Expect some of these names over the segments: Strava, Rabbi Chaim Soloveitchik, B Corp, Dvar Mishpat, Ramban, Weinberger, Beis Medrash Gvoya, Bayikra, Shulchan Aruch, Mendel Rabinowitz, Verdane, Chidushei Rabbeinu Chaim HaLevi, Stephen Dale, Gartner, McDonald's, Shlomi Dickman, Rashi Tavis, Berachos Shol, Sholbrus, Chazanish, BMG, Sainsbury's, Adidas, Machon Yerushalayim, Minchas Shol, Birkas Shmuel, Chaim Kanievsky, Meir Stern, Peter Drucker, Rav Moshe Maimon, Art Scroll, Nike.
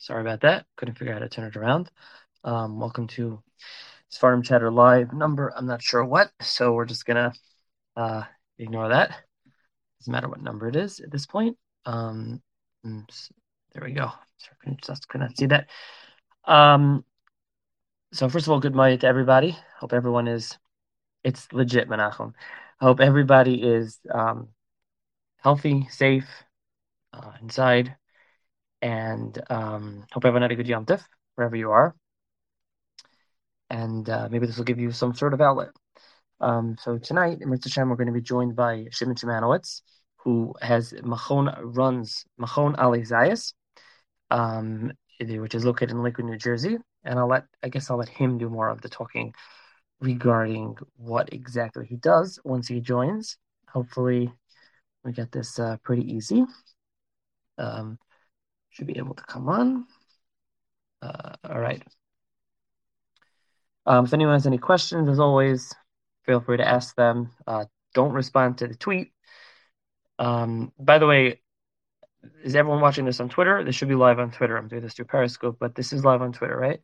Sorry about that. Couldn't figure out how to turn it around. Welcome to Sfarim Chatter Live number. I'm not sure what, so we're just going to ignore that. Doesn't matter what number it is at this point. There we go. Sorry, just could not see that. So first of all, good morning to everybody. Hope everyone is... It's legit, Menachem. I hope everybody is healthy, safe, inside, and hope everyone had a good Yom Tov, wherever you are. And maybe this will give you some sort of outlet. So tonight, in Mirz Hashem, we're going to be joined by Shimon Szimanowitz, who runs Machon Aliya Zayus, which is located in Lakewood, New Jersey. And I'll let him do more of the talking regarding what exactly he does once he joins. Hopefully, we get this pretty easy. Should be able to come on. All right. If anyone has any questions, as always, feel free to ask them. Don't respond to the tweet. By the way, is everyone watching this on Twitter? This should be live on Twitter. I'm doing this through Periscope, but this is live on Twitter, right?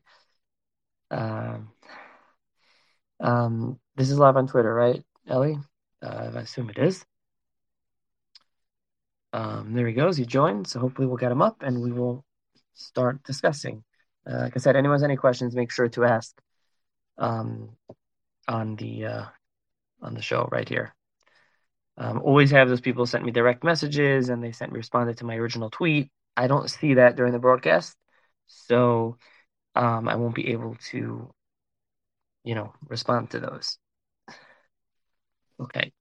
This is live on Twitter, right, Ellie? I assume it is. There he goes. He joined, so hopefully we'll get him up and we will start discussing. Like I said, anyone has any questions, make sure to ask on the show right here. Always have those people sent me direct messages and they responded to my original tweet. I don't see that during the broadcast, so I won't be able to, respond to those. Okay.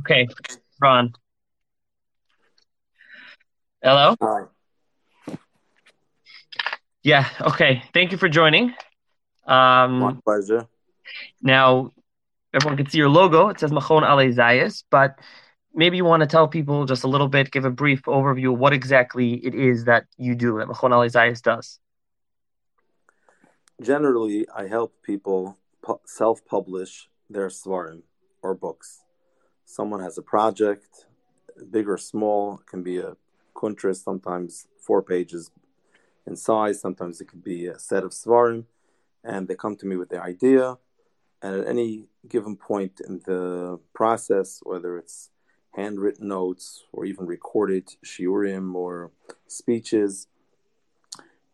Okay, Ron. Hello? Hi. Yeah, okay. Thank you for joining. My pleasure. Now, everyone can see your logo. It says Machon Aliya Zayus, but maybe you want to tell people just a little bit, give a brief overview of what exactly it is that you do, that Machon Aliya Zayus does. Generally, I help people self-publish their svarim or books. Someone has a project, big or small, it can be a contrast, sometimes 4 pages in size, sometimes it could be a set of svarim, and they come to me with their idea, and at any given point in the process, whether it's handwritten notes or even recorded shiurim or speeches,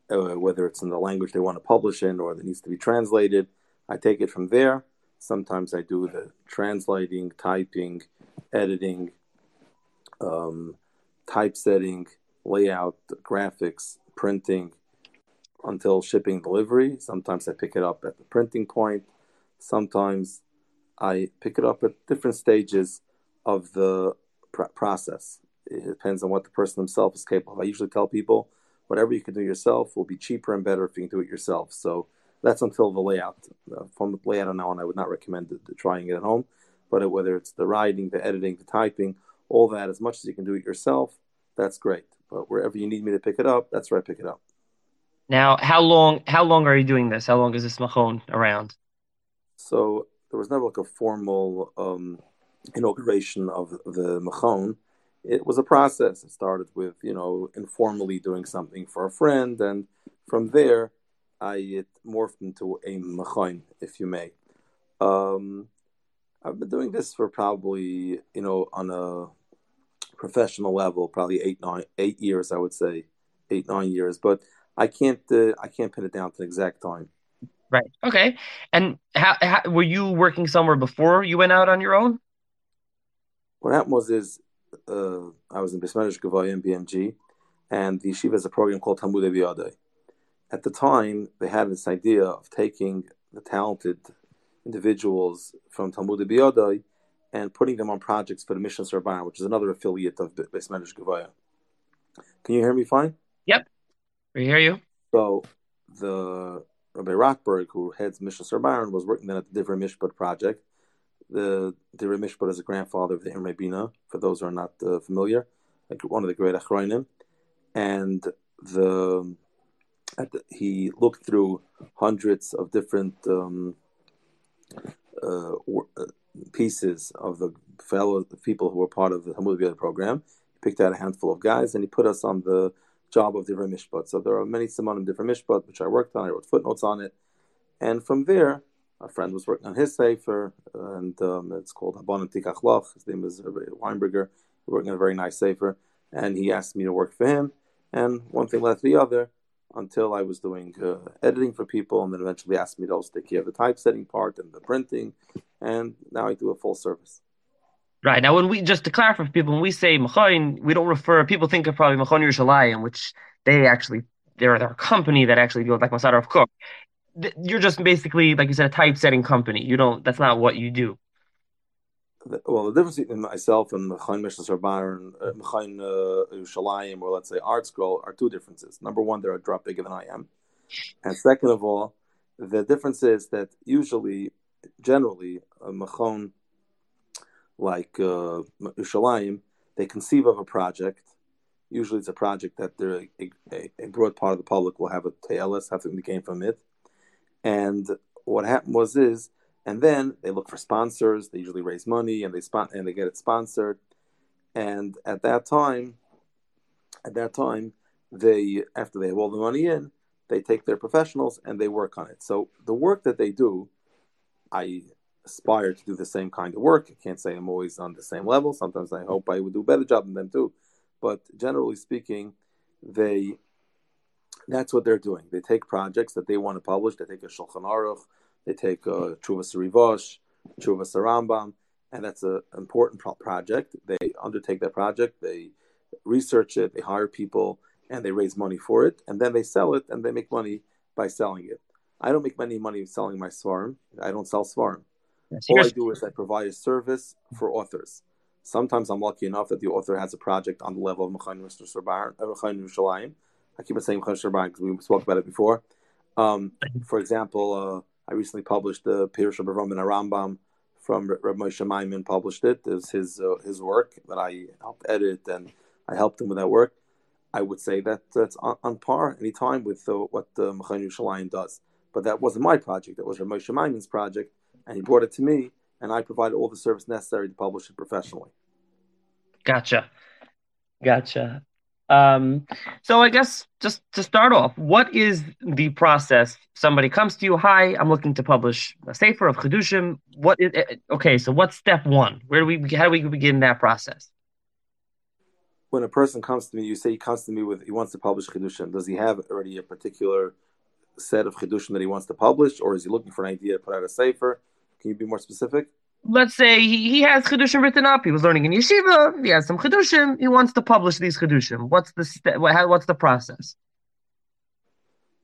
whether it's in the language they want to publish in or that needs to be translated, I take it from there. Sometimes I do the translating, typing, editing, typesetting, layout, graphics, printing, until shipping delivery. Sometimes I pick it up at the printing point. Sometimes I pick it up at different stages of the process. It depends on what the person himself is capable of. I usually tell people, whatever you can do yourself will be cheaper and better if you can do it yourself. So that's until the layout. From the layout on now on, I would not recommend trying it at home. But whether it's the writing, the editing, the typing, all that, as much as you can do it yourself, that's great. But wherever you need me to pick it up, that's where I pick it up. Now, how long are you doing this? How long is this Machon around? So there was never a formal inauguration of the Machon. It was a process. It started with, informally doing something for a friend. And from there, it morphed into a Machon, if you may. I've been doing this for probably, on a professional level, probably 8 years, I would say, 8-9 years. But I can't pin it down to the exact time. Right. Okay. And how were you working somewhere before you went out on your own? What happened was I was in Beis Medrash Gvoya in BMG, and the yeshiva has a program called Hamud Eviadei. At the time, they had this idea of taking the talented individuals from Talmud Biyodai and putting them on projects for the Mishnas Rabban, which is another affiliate of Beis Medrash Gvoya. Can you hear me fine? Yep, we hear you. So the Rabbi Rothberg, who heads Mishnas Rabban, was working then at the Dvar Mishpat project. The Dvar Mishpat is the grandfather of the Imrei Bina, for those who are not familiar, like one of the great Achronim. And he looked through hundreds of different pieces of the fellow people who were part of the Hamud Eviadei program. He picked out a handful of guys, and he put us on the job of Dvar Mishpat. So there are many simanim Dvar Mishpat, which I worked on. I wrote footnotes on it. And from there, a friend was working on his sefer, and it's called Haban Antik. His name is Weinberger. He was working on a very nice sefer. And he asked me to work for him. And one thing led to the other, until I was doing editing for people, and then eventually asked me to also take care of the typesetting part and the printing. And now I do a full service. Right. Now, when we, just to clarify for people, when we say Machon, we don't refer, people think of probably Machon Yerushalayim, which they actually, they're a company that actually goes like Masada of Cook. You're just basically, like you said, a typesetting company. You don't, that's not what you do. Well, the difference between myself and Machon Mishnas Rabban and Machon Yerushalayim, or let's say Art Scroll, are two differences. Number one, they're a drop bigger than I am. And second of all, the difference is that usually, generally, a Machon like Yerushalayim, they conceive of a project. Usually it's a project that a broad part of the public will have a TLS, something that came from it. And what happened was is, and then they look for sponsors. They usually raise money, and they get it sponsored. And at that time, they, after they have all the money in, they take their professionals and they work on it. So the work that they do, I aspire to do the same kind of work. I can't say I'm always on the same level. Sometimes I hope I would do a better job than them too. But generally speaking, that's what they're doing. They take projects that they want to publish. They take a Shulchan Aruch. They take Tzurva S'Rivash, Tzurva S'Rambam, and that's an important project. They undertake that project, they research it, they hire people, and they raise money for it, and then they sell it, and they make money by selling it. I don't make any money selling my Svarim. I don't sell Svarim. All I do is I provide a service for authors. Sometimes I'm lucky enough that the author has a project on the level of Machon Yerushalayim. I keep on saying Machon Yerushalayim because we spoke about it before. For example, I recently published the Pirush HaRambam from Rav Moshe Maimon. Published it. It was his work that I helped edit, and I helped him with that work. I would say that that's on par any time with what Machon Yerushalayim does. But that wasn't my project. That was Rav Moshe Maimon's project, and he brought it to me, and I provided all the service necessary to publish it professionally. Gotcha. So I guess just to start off, what is the process? Somebody comes to you, hi, I'm looking to publish a sefer of chidushim. What is it? Okay, so what's step one? How do we begin that process? When a person comes to me, you say he comes to me with, he wants to publish chidushim. Does he have already a particular set of chidushim that he wants to publish? Or is he looking for an idea to put out a sefer? Can you be more specific? Let's say he has Chidushim written up. He was learning in Yeshiva. He has some Chidushim. He wants to publish these Chidushim. What's the what's the process?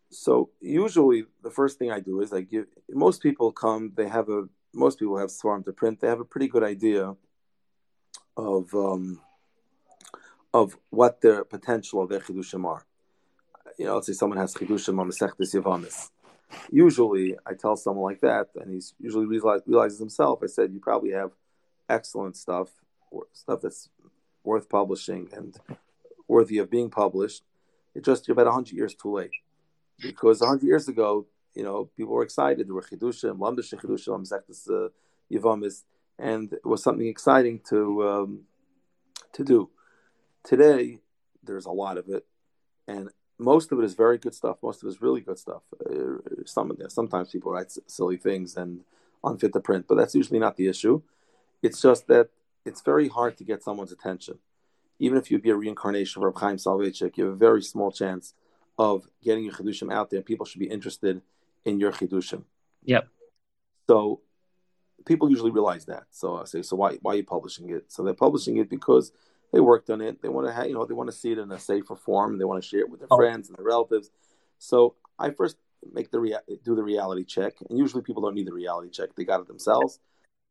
So usually the first thing I do is I give, most people come, most people have Svarim to print. They have a pretty good idea of what their potential of their Chidushim are. You know, let's say someone has Chidushim on the Sechtes Yevamos. Usually, I tell someone like that, and he usually realizes himself. I said, you probably have excellent stuff that's worth publishing and worthy of being published. It's just you're about 100 years too late. Because 100 years ago, you know, people were excited. There were Chidushim, Lamdash Chidushim, Sechtes Yevamos, and it was something exciting to do. Today, there's a lot of it, and most of it is very good stuff. Most of it is really good stuff. Sometimes people write silly things and unfit to print, but that's usually not the issue. It's just that it's very hard to get someone's attention. Even if you'd be a reincarnation of Rabbi Chaim Soloveitchik, you have a very small chance of getting your Chidushim out there. People should be interested in your Chidushim. Yep. So people usually realize that. So I say, so why are you publishing it? So they're publishing it because they worked on it. They want to, they want to see it in a safer form. They want to share it with their friends and their relatives. So I first make do the reality check, and usually people don't need the reality check; they got it themselves.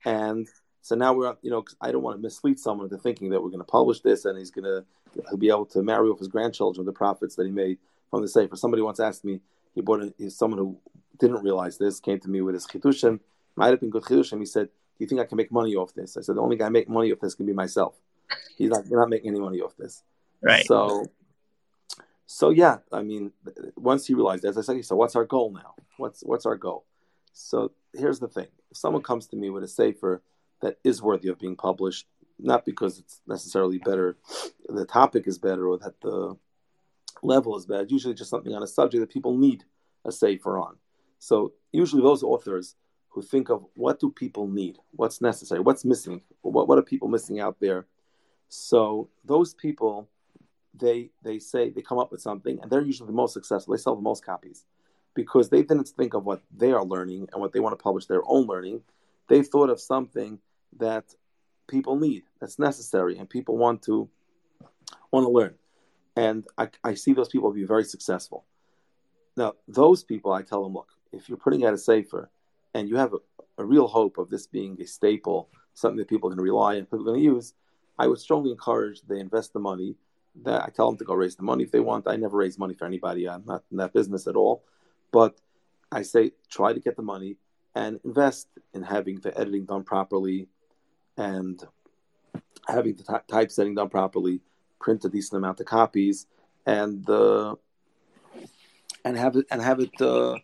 And so now we're, I don't want to mislead someone into thinking that we're going to publish this, and he'll be able to marry off his grandchildren the profits that he made from the safer. Somebody once asked me, someone who didn't realize this came to me with his chidushim. Might have been good chidushim. He said, "Do you think I can make money off this?" I said, "The only guy making money off this can be myself." You're not making any money off this. Right. So yeah, I mean, once he realized that, I said, so what's our goal now? What's our goal? So here's the thing. If someone comes to me with a sefer that is worthy of being published, not because it's necessarily better, the topic is better, or that the level is bad. Usually just something on a subject that people need a sefer on. So usually those authors who think of what do people need, what's necessary, what's missing, what are people missing out there. So those people, they say, they come up with something, and they're usually the most successful. They sell the most copies because they didn't think of what they are learning and what they want to publish their own learning. They thought of something that people need, that's necessary, and people want to learn. And I see those people be very successful. Now, those people, I tell them, look, if you're putting out a sefer and you have a real hope of this being a staple, something that people can rely on, people are going to use, I would strongly encourage they invest the money. That I tell them to go raise the money if they want. I never raise money for anybody. I'm not in that business at all. But I say try to get the money and invest in having the editing done properly and having the typesetting done properly, print a decent amount of copies, and have it in the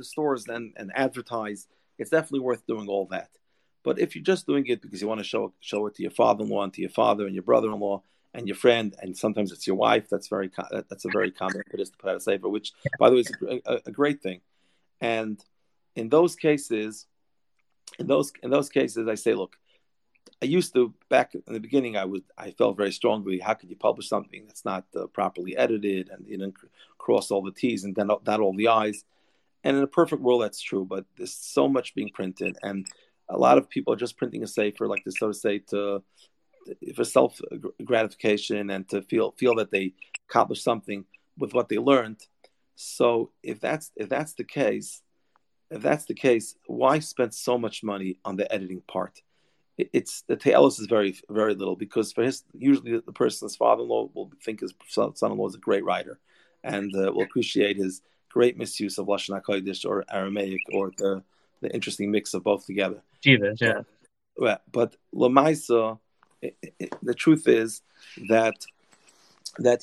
stores and advertise. It's definitely worth doing all that. But if you're just doing it because you want to show it to your father-in-law and to your father and your brother-in-law and your friend, and sometimes it's your wife, that's a very common impetus to put out a sefer, which, by the way, is a great thing. And in those cases, I say, look, I used to, back in the beginning, I felt very strongly, how could you publish something that's not properly edited and you didn't cross all the T's and then not all the I's? And in a perfect world, that's true, but there's so much being printed, and a lot of people are just printing a sefer, like to sort of say, for self gratification and to feel that they accomplished something with what they learned. So if that's the case, why spend so much money on the editing part? It's the tailus is very, very little, because for his, usually the person's father-in-law will think his son-in-law is a great writer and will appreciate his great misuse of Lashon HaKodesh or Aramaic or the interesting mix of both together. Jesus, yeah. But Lamaisa, the truth is that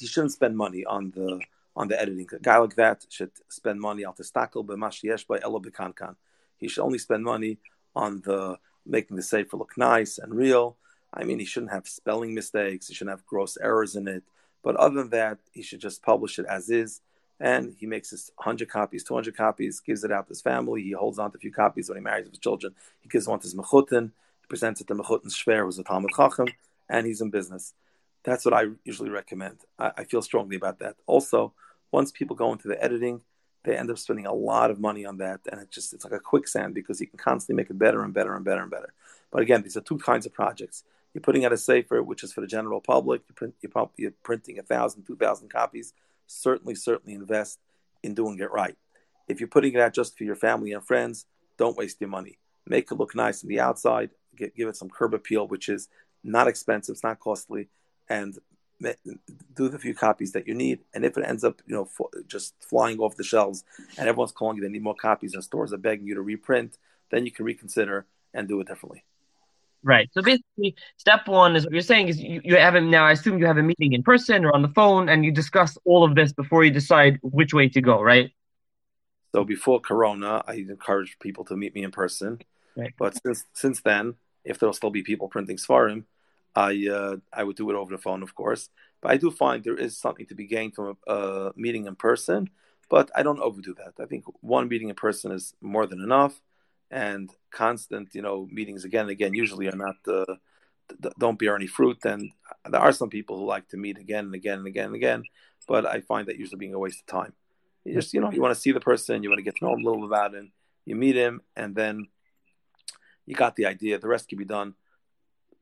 you shouldn't spend money on the editing. A guy like that should spend money on testakel b'mashiyesh by elo b'kankan. He should only spend money on the making the sefer look nice and real. I mean, he shouldn't have spelling mistakes. He shouldn't have gross errors in it. But other than that, he should just publish it as is. And he makes his 100 copies, 200 copies, gives it out to his family. He holds on to a few copies when he marries his children. He gives one to his mechutin. Presents it to Mechutin Shver, who's a Talmud Chacham, and he's in business. That's what I usually recommend. I feel strongly about that. Also, once people go into the editing, they end up spending a lot of money on that, and it's like a quicksand, because you can constantly make it better and better and better and better. But again, these are two kinds of projects. You're putting out a sefer, which is for the general public. You're printing 1,000, 2,000 copies. Certainly invest in doing it right. If you're putting it out just for your family and friends, don't waste your money. Make it look nice on the outside. Give it some curb appeal, which is not expensive, it's not costly, and do the few copies that you need. And if it ends up, just flying off the shelves, and everyone's calling you, they need more copies, and stores are begging you to reprint, then you can reconsider and do it differently. Right. So basically, step one is what you're saying is you haven't now. I assume you have a meeting in person or on the phone, and you discuss all of this before you decide which way to go. Right. So before Corona, I encouraged people to meet me in person. Right. But since then, if there'll still be people printing Sfarim, I would do it over the phone, of course. But I do find there is something to be gained from a meeting in person, but I don't overdo that. I think one meeting in person is more than enough, and constant, meetings again and again usually are not don't bear any fruit. And there are some people who like to meet again and again and again and again, but I find that usually being a waste of time. You just, you want to see the person, you want to get to know him a little about him, you meet him, and then you got the idea. The rest can be done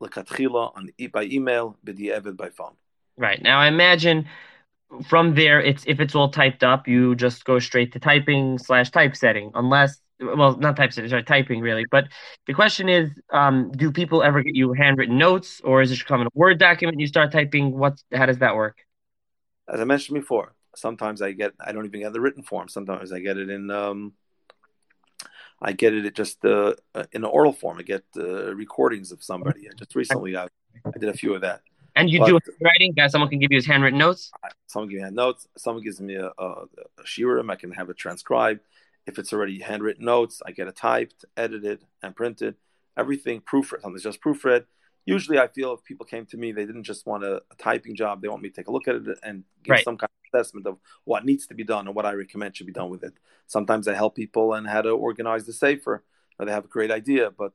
by email, by phone. Right. Now, I imagine from there, if it's all typed up, you just go straight to typing/typesetting. Unless, well, not typesetting, sorry, typing really. But the question is, do people ever get you handwritten notes, or is it come in a Word document and you start typing? How does that work? As I mentioned before, sometimes I don't even get the written form. Sometimes I get it in... I get it just in an oral form. I get recordings of somebody. Just recently, I did a few of that. And you do handwriting? Someone can give you his handwritten notes? Someone gives me notes. Someone gives me a shiurim. I can have it transcribed. If it's already handwritten notes, I get it typed, edited, and printed. everything proofread. Something's just proofread. Usually I feel if people came to me, they didn't just want a typing job. They want me to take a look at it and give some kind of assessment of what needs to be done and what I recommend should be done with it. Sometimes I help people on how to organize the sefer. Or they have a great idea, but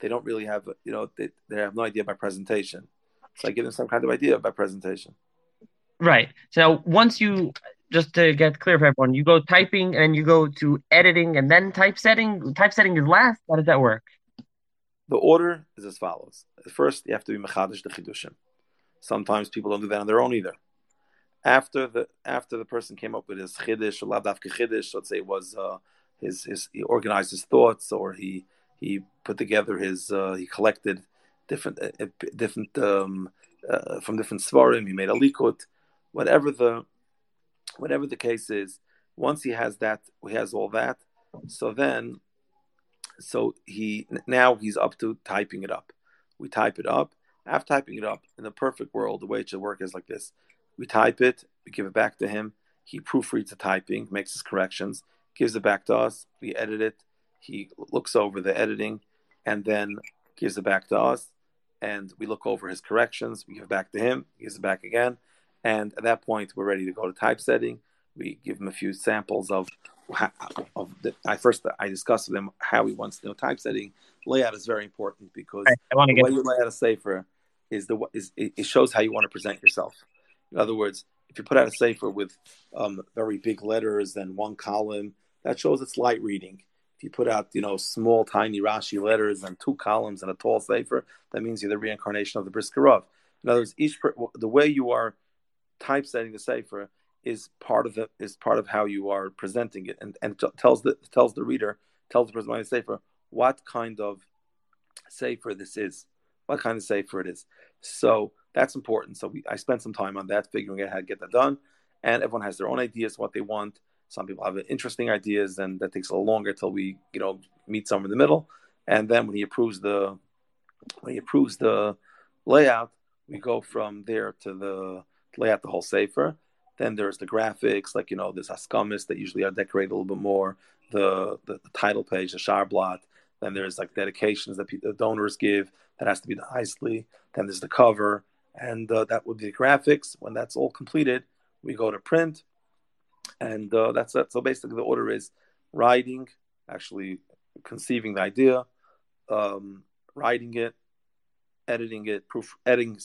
they don't really have, they have no idea by presentation. So I give them some kind of idea by presentation. Right. So once you, just to get clear for everyone, you go typing and you go to editing and then typesetting. Typesetting is last. How does that work? The order is as follows. First, you have to be mechadish the chidushim. Sometimes people don't do that on their own either. After the person came up with his chidush, or lav dafka chidush, let's say it was he organized his thoughts, or he put together his he collected different from different svarim. He made a likut, whatever the case is. Once he has that, he has all that. So he's up to typing it up. We type it up. After typing it up, in the perfect world, the way it should work is like this: we type it, we give it back to him. He proofreads the typing, makes his corrections, gives it back to us. We edit it. He looks over the editing and then gives it back to us. And we look over his corrections. We give it back to him. He gives it back again. And at that point, we're ready to go to typesetting. We give him a few samples I discuss with him how he wants to know typesetting. Layout is very important because the way you lay out a sefer it shows how you want to present yourself. In other words, if you put out a sefer with very big letters and one column, that shows it's light reading. If you put out, small, tiny Rashi letters and two columns and a tall sefer, that means you're the reincarnation of the Brisk Rav. In other words, the way you are typesetting the sefer is part of how you are presenting it, and tells the person behind the sefer what kind of sefer this is, what kind of sefer it is. So that's important. So I spent some time on that, figuring out how to get that done. And everyone has their own ideas what they want. Some people have interesting ideas, and that takes a little longer till we, meet somewhere in the middle. And then when he approves the layout, we go from there to the layout, the whole sefer. Then there's the graphics, there's haskamis that usually are decorated a little bit more. The title page, the sharblot. Then there's dedications that the donors give. That has to be done nicely. Then there's the cover, and that would be the graphics. When that's all completed, we go to print, and that's that. So basically, the order is writing, actually conceiving the idea, writing it, editing it, proofreading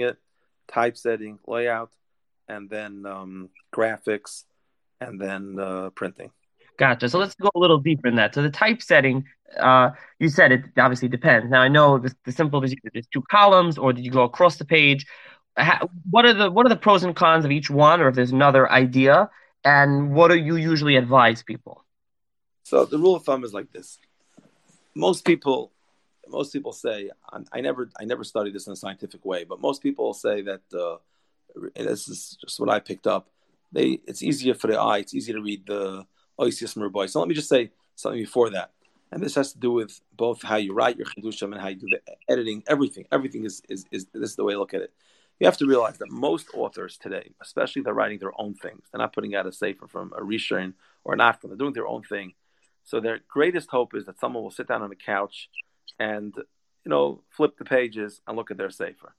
it, typesetting, layout, and then graphics, and then printing. Gotcha. So let's go a little deeper in that. So the typesetting, you said it obviously depends. Now I know the simple is either there's two columns or did you go across the page? What are the pros and cons of each one, or if there's another idea? And what do you usually advise people? So the rule of thumb is like this. Most people say, I never studied this in a scientific way, but most people say that this is just what I picked up. It's easier for the eye. It's easier to read the Oisius Merboy. So let me just say something before that. And this has to do with both how you write your chidushim and how you do the editing, everything. Everything is this is the way I look at it. You have to realize that most authors today, especially they're writing their own things. They're not putting out a sefer from a Rishon or not. They're doing their own thing. So their greatest hope is that someone will sit down on the couch and, flip the pages and look at their sefer.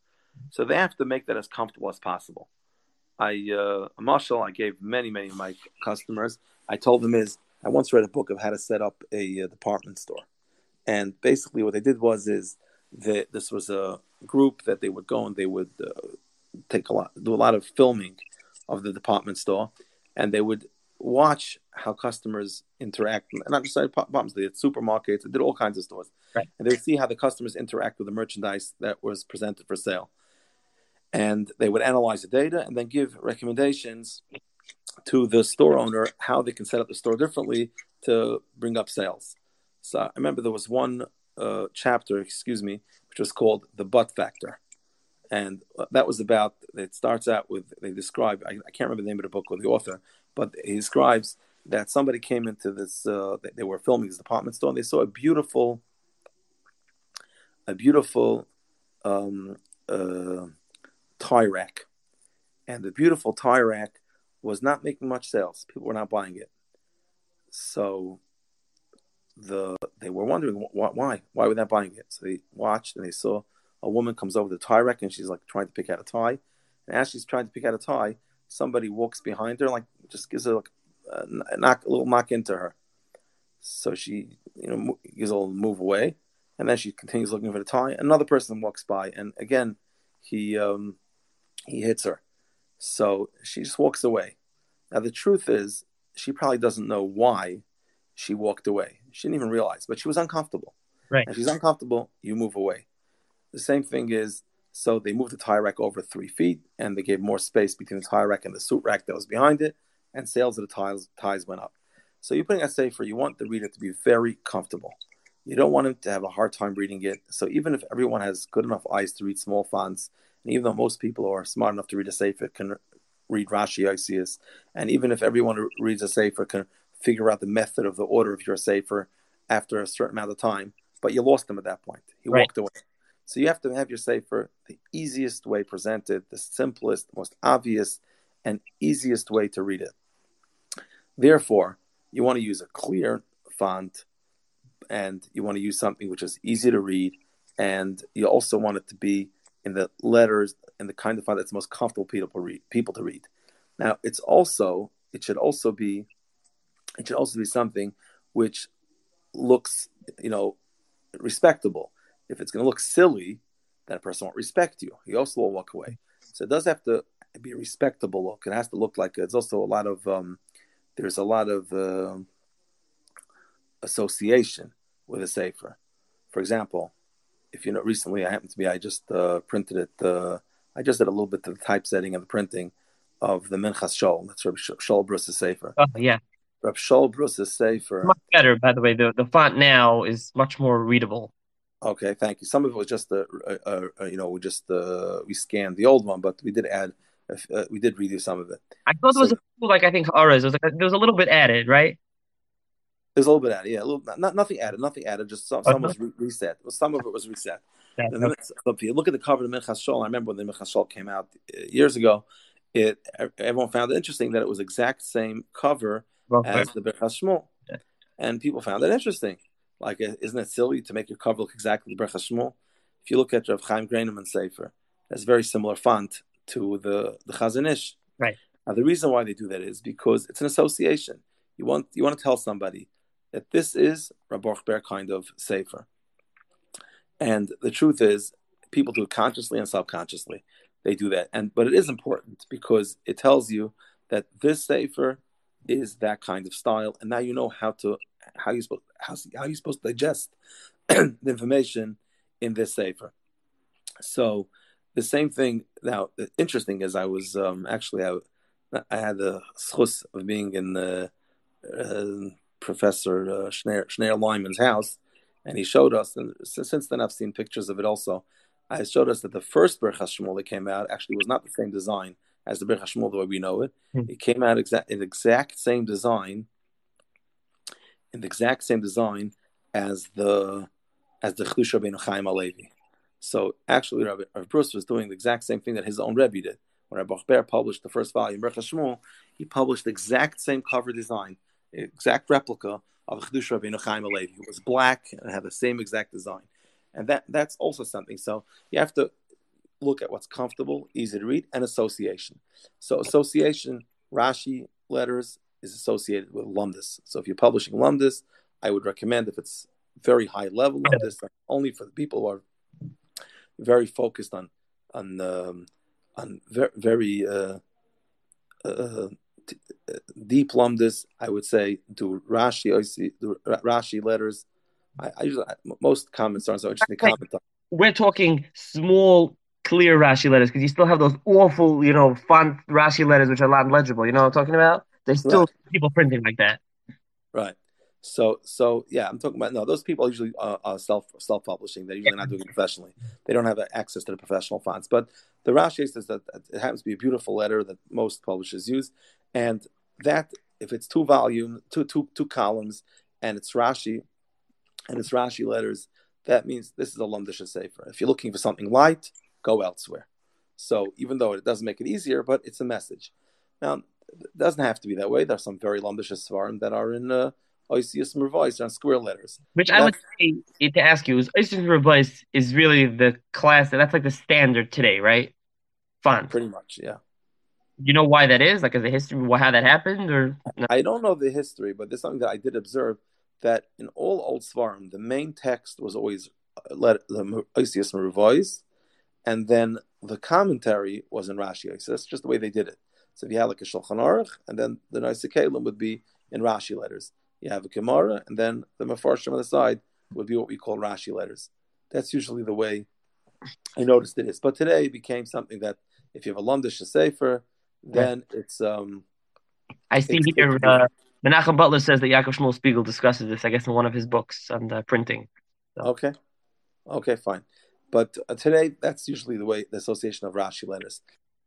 So they have to make that as comfortable as possible. I gave many of my customers. I told them I once read a book of how to set up a department store, and basically what they did was that this was a group that they would go and they would do a lot of filming of the department store, and they would watch how customers interact, and not just departments, they had supermarkets, they did all kinds of stores, right. And they would see how the customers interact with the merchandise that was presented for sale. And they would analyze the data and then give recommendations to the store owner how they can set up the store differently to bring up sales. So I remember there was one chapter, which was called The Butt Factor. And that was about, it starts out with, they describe, I can't remember the name of the book or the author, but he describes that somebody came into this, they were filming this department store, and they saw a beautiful tie rack, and the beautiful tie rack was not making much sales. People were not buying it. So they were wondering why were they buying it. So they watched and they saw a woman comes over the tie rack and she's like trying to pick out a tie. And as she's trying to pick out a tie, somebody walks behind her and like just gives her like a little knock into her. So she gives a little move away, and then she continues looking for the tie. Another person walks by, and again he hits her. So she just walks away. Now the truth is, she probably doesn't know why she walked away. She didn't even realize, but she was uncomfortable. Right. If she's uncomfortable, you move away. The same thing is, so they moved the tie rack over 3 feet, and they gave more space between the tie rack and the suit rack that was behind it, and sales of the ties went up. So you're putting a sefer, you want the reader to be very comfortable. You don't want him to have a hard time reading it. So even if everyone has good enough eyes to read small fonts, and even though most people who are smart enough to read a sefer can read Rashi Oisius, and even if everyone who reads a sefer can figure out the method of the order of your sefer after a certain amount of time, but you lost him at that point. He walked away. So you have to have your sefer the easiest way presented, the simplest, most obvious, and easiest way to read it. Therefore, you want to use a clear font, and you want to use something which is easy to read, and you also want it to be in the letters and the kind of font that's most comfortable people to read. Now, it should also be something which looks, respectable. If it's going to look silly, then a person won't respect you. He also will walk away. So it does have to be a respectable look. It has to look like it's also there's a lot of association with a sefer. For example, if recently I printed it. I just did a little bit of the typesetting and the printing of the Minchas Shol. That's Rabbi Sholbrus' sefer. Oh yeah, Rabbi Sholbrus' sefer. Much better, by the way. The font now is much more readable. Okay, thank you. Some of it was just we scanned the old one, but we did add, we did redo some of it. I thought there was there was a little bit added, right? There's a little bit added, yeah. Nothing added. Just some was reset. Well, some of it was reset. And then, so if you look at the cover of the Minchas Shol, I remember when the Minchas Shol came out years ago, everyone found it interesting that it was exact same cover as the Birkas Shmuel, and people found it interesting. Like, isn't it silly to make your cover look exactly Berachos Shol? If you look at Rav Chaim Greineman's sefer, that's a very similar font to the Chazanish. Right. Now, the reason why they do that is because it's an association. You want to tell somebody that this is Rabbi Ocher kind of sefer. And the truth is, people do it consciously and subconsciously. They do that, but it is important because it tells you that this sefer is that kind of style, and now you know how you're supposed to digest the information in this sefer. So the same thing. Now, interesting is I was I had the schus of being in Professor Schneer Lyman's house, and he showed us. And since then, I've seen pictures of it. Also, I showed us that the first Berachos Shmuel that came out actually was not the same design as the Birkas Shmuel the way we know it. It came out in the exact same design as the Chidushei Rabbeinu Chaim HaLevi. So actually, Rabbi Bruce was doing the exact same thing that his own Rebbe did. When Rabbi Ocher published the first volume, Birkas Shmuel, he published the exact same cover design, exact replica of Chidushei Rabbeinu Chaim HaLevi. It was black and had the same exact design. And that's also something. So you have to look at what's comfortable, easy to read, and association. So association, Rashi letters is associated with Lumdis. So if you're publishing Lumdis, I would recommend, if it's very high level Lumdis, only for the people who are very focused on very deep Lumdis, I would say do Rashi letters. I most comments aren't so interesting. We're talking small, clear Rashi letters, because you still have those awful, font Rashi letters which are not legible. You know what I'm talking about? There's still people printing like that. Right. So yeah, I'm talking about those people usually are self publishing. They're usually not doing it professionally. They don't have access to the professional fonts. But the Rashi says that it happens to be a beautiful letter that most publishers use, and that if it's two columns, and it's Rashi letters, that means this is a Lumdisha sefer. If you're looking for something light, go elsewhere. So even though it doesn't make it easier, but it's a message. Now, it doesn't have to be that way. There are some very Lumdisha Svarim that are in Oisius Mervois on square letters. Which I would say, to ask you, is Oisius Mervois is really the class, that's like the standard today, right? Font. Pretty much, yeah. You know why that is? Like, is the history, how that happened? Or no? I don't know the history, but there's something that I did observe, that in all old Svarim, the main text was always the Oisius Mervois, and then the commentary was in Rashi. So that's just the way they did it. So if you had like a Shulchan Aruch, and then the Noisei Kalim would be in Rashi letters. You have a Gemara, and then the Mefarshim on the side would be what we call Rashi letters. That's usually the way I noticed it is. But today it became something that if you have a Lamdish Sefer, then it's... I see here Menachem Butler says that Yaakov Shmuel Spiegel discusses this, I guess, in one of his books on printing. So. Okay, fine. But today, that's usually the way, the association of Rashi letters.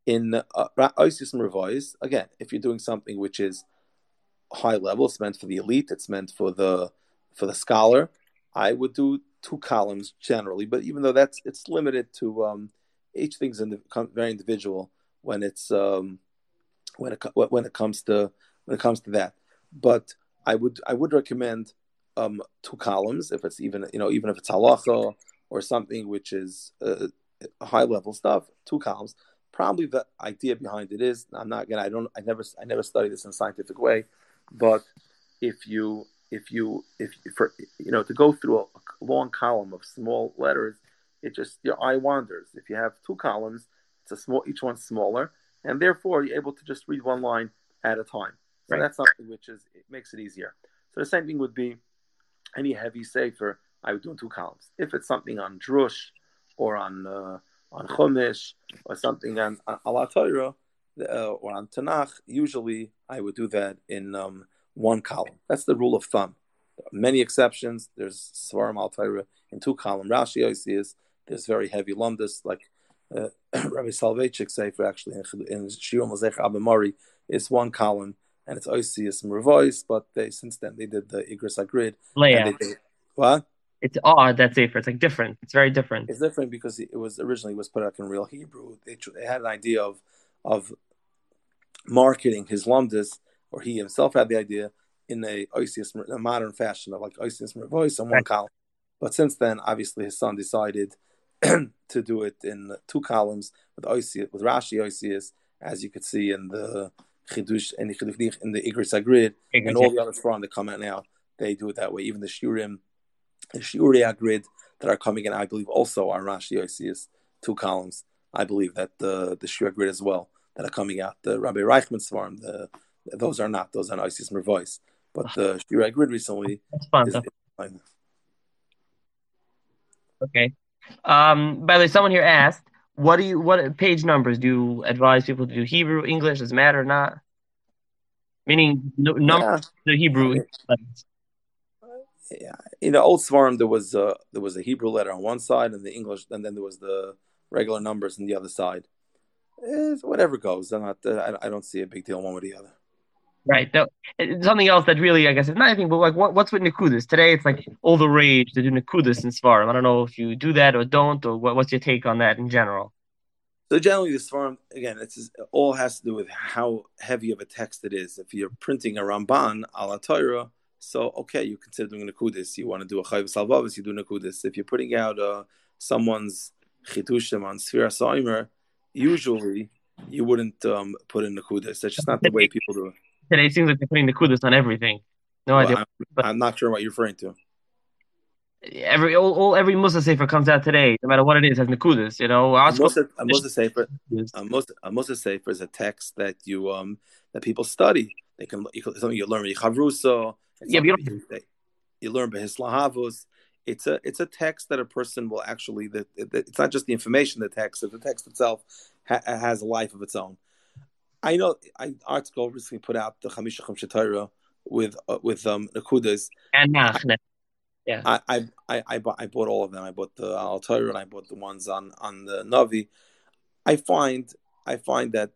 In Oisius Mervois, again, if you're doing something which is high level, it's meant for the elite, it's meant for the scholar, I would do two columns generally, but even though it's limited to each thing's very individual when it's when it comes to that. But I would recommend two columns if it's even if it's halacha or something which is high level stuff, two columns. Probably the idea behind it is, I never studied this in a scientific way, but if you to go through a long column of small letters, it just, your eye wanders. If you have two columns, each one's smaller, and therefore you're able to just read one line at a time. So That's something which is, it makes it easier. So the same thing would be any heavy sefer, I would do in two columns. If it's something on drush or on Chumash or something on Ala Torah or on Tanakh, usually I would do that in one column. That's the rule of thumb. There are many exceptions. There's Svarim Al Torah in two column Rashi Oisius. There's very heavy lumdus like Rabbi Soloveitchik Sefer actually in Shiur Mazech Abamari is one column and it's Oisius Mervois. But since then they did the Igris Agrid. What? It's odd that Sefer. It's like different. It's very different. It's different because it was originally put out in real Hebrew. They had an idea of marketing his lumdus, or he himself had the idea in a modern fashion of like Oisius Mervois in one column. But since then, obviously, his son decided to do it in two columns with Rashi Oisius, as you could see in the Chidush and in the Igris Agrid and all the other Svarim that come out now. They do it that way. Even the Shurim. The Shiurei Agrid that are coming in, I believe, also are Rashi Oisius, two columns. I believe that the Shiurei Agrid as well that are coming out. The Rabbi Reichman Svarim, those are not. Those are Oisius Mervois. But the Shiurei Agrid recently... That's fun. Okay. By the way, someone here asked, what page numbers do you advise people to do? Hebrew, English, does it matter or not? Meaning, numbers to the Hebrew... Yeah, in the old Svarim, there was a Hebrew letter on one side and the English, and then there was the regular numbers on the other side. Whatever goes, I don't see a big deal one way or the other. Right. Now, something else that really, I guess, is not anything, but like, what's with Nekudas? Today, it's like all the rage to do Nekudas in Svarim. I don't know if you do that or don't, or what's your take on that in general? So generally, the Svarim, again, all has to do with how heavy of a text it is. If you're printing a Ramban, Ala Torah, so, okay, you consider doing Nekudas. You want to do a Chayv Salvavis, you do Nekudas. If you're putting out someone's Chidushim on Sfira Soimer, usually you wouldn't put in Nekudas. That's just not the way people do it. Today it seems like they're putting Nekudas on everything. No idea. I'm not sure what you're referring to. Every Musa Sefer comes out today, no matter what it is, has Nekudas. You know, a Musa Sefer is a text that you that people study. They can something you learn by Chavrusa. Yeah, you learn by Hislahavus. It's a text that a person will actually. That it's not just the information in the text. That the text itself has a life of its own. I know. Art Scroll recently put out the Chamisha Chumshe Torah with Nekudas. And Nachne. Yeah. I bought all of them. I bought the Al Torah and I bought the ones on the Navi. I find that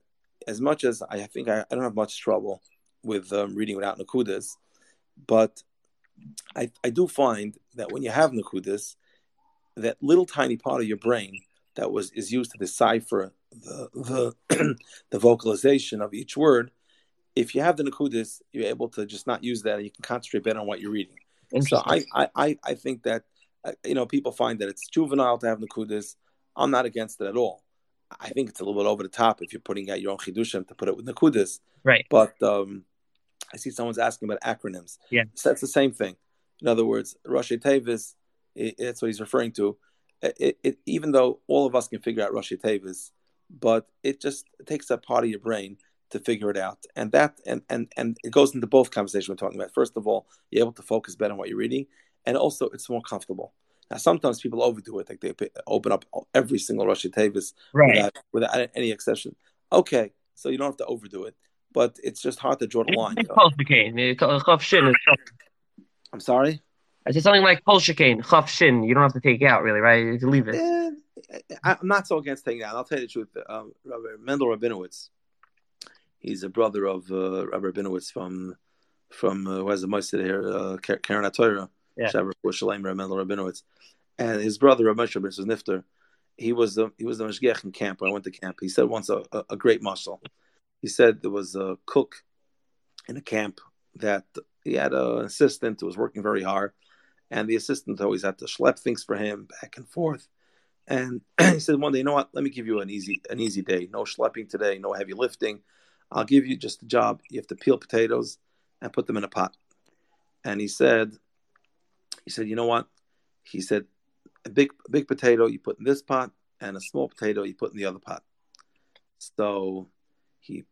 as much as I think I don't have much trouble with reading without Nekudas, but I do find that when you have Nekudas, that little tiny part of your brain that is used to decipher the vocalization of each word if you have the Nakudas, you're able to just not use that, and you can concentrate better on what you're reading. So I think that, you know, people find that it's juvenile to have Nakudas. I'm not against it at all. I think it's a little bit over the top if you're putting out your own Chidushim to put it with Nakudas. Right. But I see someone's asking about acronyms. Yeah. So that's the same thing. In other words, Rashi Tavis, that's what he's referring to. Even though all of us can figure out Rashi Tavis, but it just takes up part of your brain to figure it out. And that and it goes into both conversations we're talking about. First of all, you're able to focus better on what you're reading, and also it's more comfortable. Now, sometimes people overdo it. Like they open up every single Rashi Tavis without any exception. Okay, so you don't have to overdo it, but it's just hard to draw the line. I'm sorry? I said something like Kol Shekain, Chaf Shin. You don't have to take it out, really, right? You can leave it. I'm not so against taking it out. I'll tell you the truth. Mendel Rabinowitz, he's a brother of Rabbi Rabinowitz from where's the Moshe here? Keren HaTorah. Yeah. Mendel Rabinowitz, and his brother Rav Moshe Maimon was Nifter. He was the mashgiach in camp. When I went to camp, he said once a great mashal. He said there was a cook in a camp that he had an assistant who was working very hard, and the assistant always had to schlep things for him back and forth. And he said one day, you know what? Let me give you an easy day. No schlepping today. No heavy lifting. I'll give you just a job. You have to peel potatoes and put them in a pot. And he said. He said, you know what? He said, a big potato you put in this pot and a small potato you put in the other pot. So he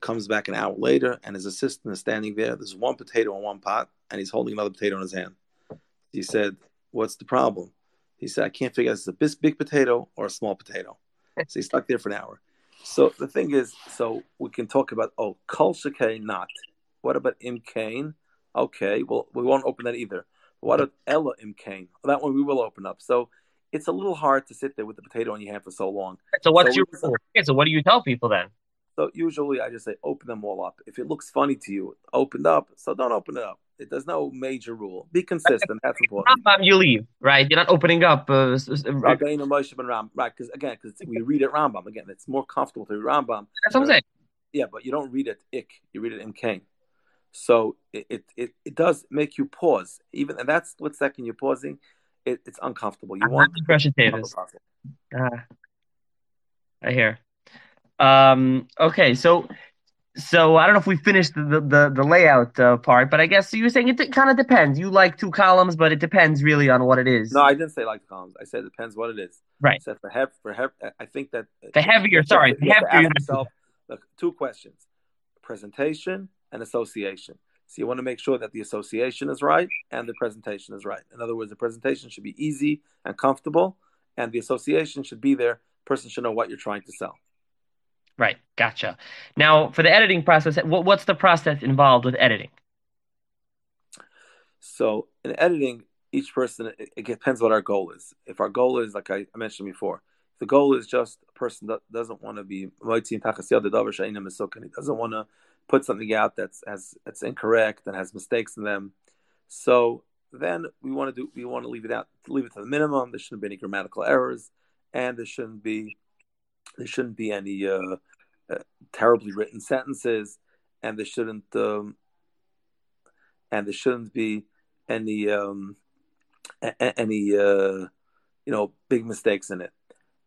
comes back an hour later and his assistant is standing there. There's one potato in one pot and he's holding another potato in his hand. He said, what's the problem? He said, I can't figure out if it's a big potato or a small potato. So he's stuck there for an hour. So the thing is, so we can talk about, oh, Kol Shekain not. What about Im Kain? Okay, well, we won't open that either. What of Ella M. Kane? That one we will open up. So it's a little hard to sit there with the potato in your hand for so long. So so what do you tell people then? So usually I just say open them all up. If it looks funny to you, opened up. So don't open it up. There's no major rule. Be consistent. That's important. You leave, right? You're not opening up. Right, because again, we read it Rambam. Again, it's more comfortable to read Rambam. That's what I'm saying. Yeah, but you don't read it Ik. You read it M. Kane. So it does make you pause, even, and that's what second you're pausing. It's uncomfortable. You want to Rashi Tavis. I hear. Okay, so I don't know if we finished the layout part, but I guess you were saying it kind of depends. You like two columns, but it depends really on what it is. No, I didn't say like columns. I said it depends what it is. Right. So for I think that the heavier. Sorry, the heavier. Ask yourself, look, two questions: presentation. And association. So you want to make sure that the association is right and the presentation is right. In other words, the presentation should be easy and comfortable, and the association should be there. Person should know what you're trying to sell. Right. Gotcha. Now, for the editing process, what's the process involved with editing? So in editing, each person, it depends what our goal is. If our goal is, like I mentioned before, the goal is just a person that doesn't want to be, he doesn't want to put something out that's incorrect and has mistakes in them. So then we want to leave it to the minimum. There shouldn't be any grammatical errors, and there shouldn't be any terribly written sentences, and there shouldn't be any big mistakes in it.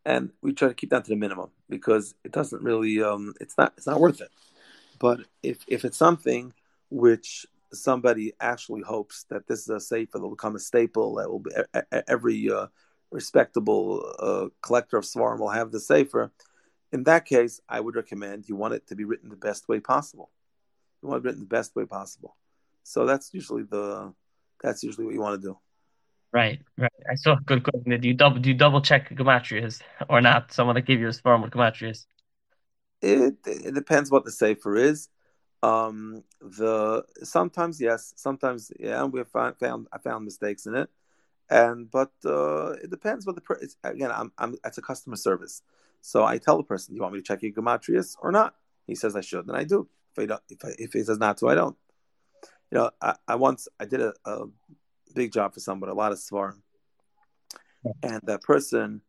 And we try to keep that to the minimum because it doesn't really it's not worth it. But if it's something which somebody actually hopes that this is a sefer that will become a staple, that will be every respectable collector of Svarim will have the sefer, in that case, I would recommend you want it to be written the best way possible. You want it written the best way possible. So that's usually what you want to do. Right. I saw a good question. Do you double check gematrias or not? Someone that gave you a Svarim with gematrias. It depends what the sefer is. Sometimes yes, sometimes yeah. I found mistakes in it, but it depends what again. I'm it's a customer service, so I tell the person, "Do you want me to check your gematrias or not?" He says I should, then I do. If he says not to, I don't. You know, I once did a big job for somebody, a lot of svarim, and that person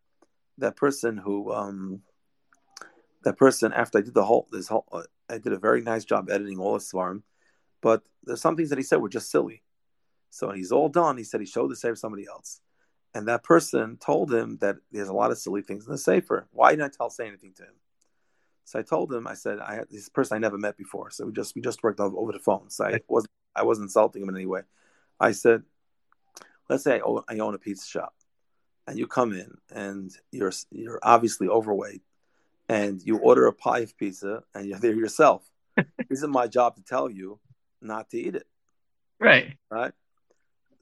after I did this whole I did a very nice job editing all his svarim, but there's some things that he said were just silly. So when he's all done, he said he showed the sefer to somebody else, and that person told him that there's a lot of silly things in the sefer. Why didn't I say anything to him? So I told him, I said, I had this person I never met before. So we just worked over the phone. So I wasn't insulting him in any way. I said, let's say I own a pizza shop, and you come in and you're obviously overweight, and you order a pie of pizza, and you're there yourself. It isn't my job to tell you not to eat it. Right.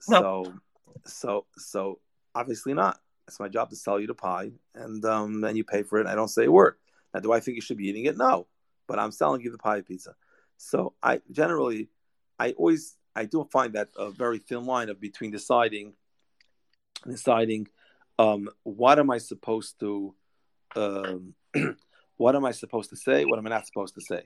No. So obviously not. It's my job to sell you the pie, and then you pay for it. I don't say a word. Now, do I think you should be eating it? No, but I'm selling you the pie pizza. So I do find that a very thin line of between deciding what am I supposed to what am I supposed to say, what am I not supposed to say.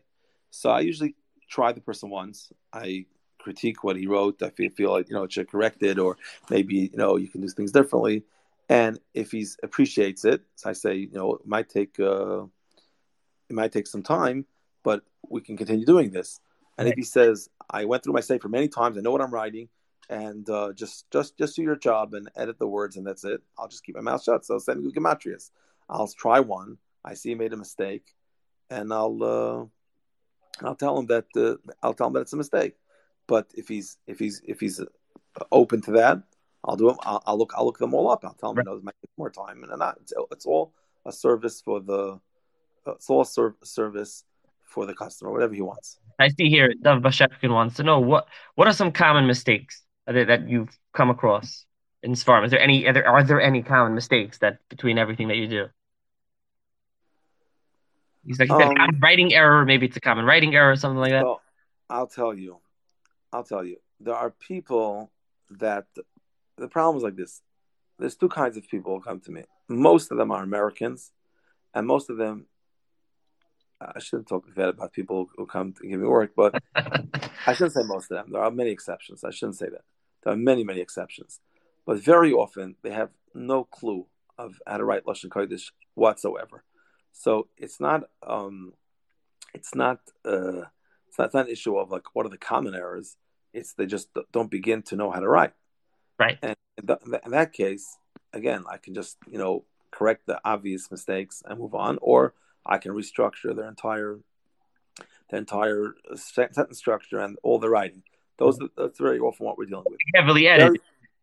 So I usually try the person once. I critique what he wrote. I feel like it should correct it, or maybe you can do things differently. And if he appreciates it, so I say it might take some time, but we can continue doing this. And if he says, I went through my sefer many times, I know what I'm writing, and just do your job and edit the words, and that's it. I'll just keep my mouth shut. So send me gematrias. I'll try one. I see he made a mistake, and I'll tell him that it's a mistake. But if he's open to that, I'll do it. I'll look them all up. I'll tell him it might take more time, and it's all a service for the service for the customer, whatever he wants. I see here Dav Bashevkin wants to know what are some common mistakes that you've come across in Svarim? Are there any common mistakes that between everything that you do? He's like, common writing error. Maybe it's a common writing error or something like that. So I'll tell you. There are people that the problem is like this. There's two kinds of people who come to me. Most of them are Americans, and most of them. I shouldn't talk bad about people who come to give me work, but I shouldn't say most of them. There are many exceptions. I shouldn't say that. There are many, many exceptions. But very often, they have no clue of how to write Lashon Kodesh whatsoever. So it's not an issue of like what are the common errors. It's they just don't begin to know how to write. Right. And in that case, again, I can just correct the obvious mistakes and move on, or I can restructure their entire sentence structure and all the writing. That's very often what we're dealing with. Heavily edited.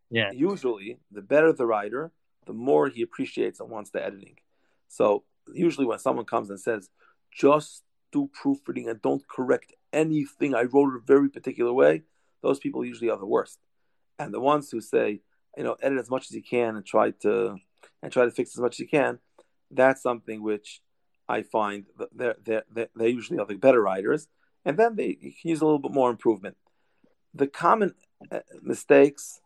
Yeah. Usually, the better the writer, the more he appreciates and wants the editing. So usually, when someone comes and says, "Just do proofreading and don't correct anything," I wrote it a very particular way. Those people usually are the worst, and the ones who say, edit as much as you can and try to fix as much as you can. That's something which I find they usually are the better writers, and then you can use a little bit more improvement. The common mistakes,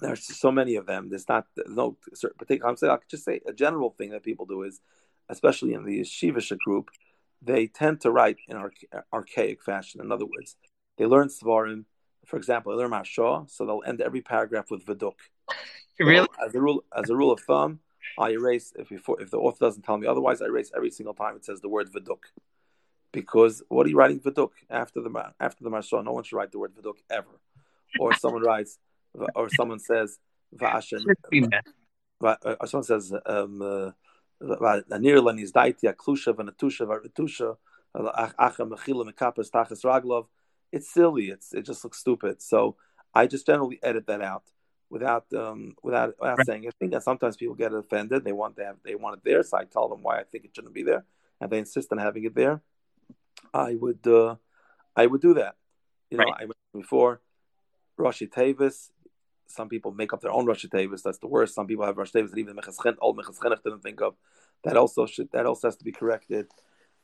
there's so many of them. There's not no certain particular. I could just say a general thing that people do is, especially in the yeshivish group, they tend to write in archaic fashion. In other words, they learn svarim. For example, they learn Mashah, so they'll end every paragraph with veduk. Really? So, as a rule of thumb, I erase if the author doesn't tell me otherwise. I erase every single time it says the word veduk, because what are you writing veduk after the mashal? No one should write the word veduk ever. Or someone writes, or someone says va'ashen, or someone says anir leni zdaitia klusha v'natusha v'artusha acha mechila mekapas tachas raglov. It's silly. It just looks stupid. So I just generally edit that out. Without right. saying anything, and sometimes people get offended. They want it there, so I tell them why I think it shouldn't be there, and they insist on having it there. I would do that. Right. I mentioned before Rashi Tavis. Some people make up their own Rashi Tavis. That's the worst. Some people have Rashi Tavis that even the old Minchas Shol didn't think of. That also has to be corrected.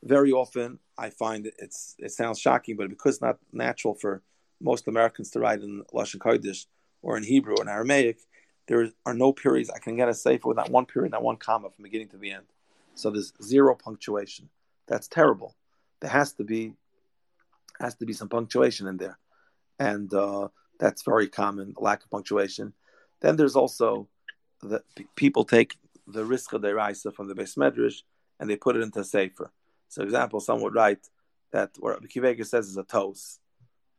Very often, I find it sounds shocking, but because it's not natural for most Americans to write in Lashon Kodesh, or in Hebrew and Aramaic, there are no periods. I can get a sefer with not one period, not one comma from beginning to the end. So there's zero punctuation. That's terrible. There has to be some punctuation in there, and that's very common. Lack of punctuation. Then there's also the people take the risk of the Raisa from the Beis Medrash and they put it into a sefer. So, for example, someone would write that what Rabbi Kiveger says is a tos.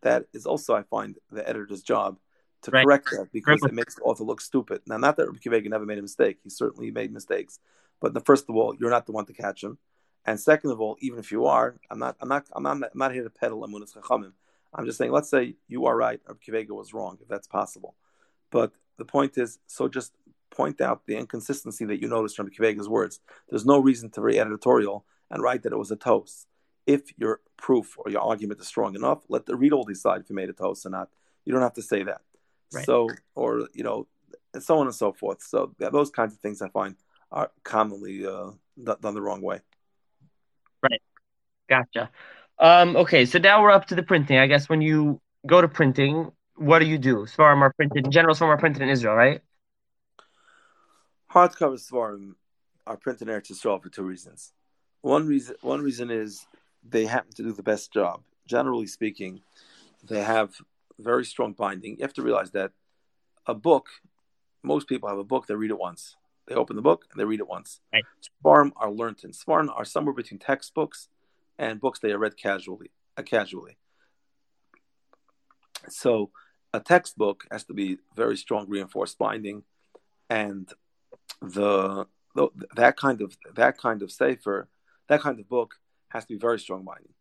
That is also, I find, the editor's job to correct that, because it makes the author look stupid. Now, not that Rabbi Kiveger never made a mistake. He certainly made mistakes. But the, first of all, you're not the one to catch him. And second of all, even if you are, I'm not here to peddle Amunas Chachamim. I'm just saying, let's say you are right, Rabbi Kiveger was wrong, if that's possible. But the point is, so just point out the inconsistency that you noticed from Kivega's words. There's no reason to be editorial and write that it was a tos. If your proof or your argument is strong enough, let the reader decide if you made a tos or not. You don't have to say that. Right. So, or, you know, and so on and so forth. So yeah, those kinds of things I find are commonly done the wrong way. Right. Gotcha. Okay, so now we're up to the printing. I guess when you go to printing, what do you do? Svarim are printed, in general, Svarim are printed in Israel, right? Hardcover Svarim are printed in Eretz Yisrael for two reasons. One reason is they happen to do the best job. Generally speaking, they have very strong binding. You have to realize that a book, most people have a book, they read it once. They open the book and they read it once. Right. Svarim are learned in. Svarim are somewhere between textbooks and books they are read casually. So a textbook has to be very strong reinforced binding, and that kind of sefer, that kind of book has to be very strong binding.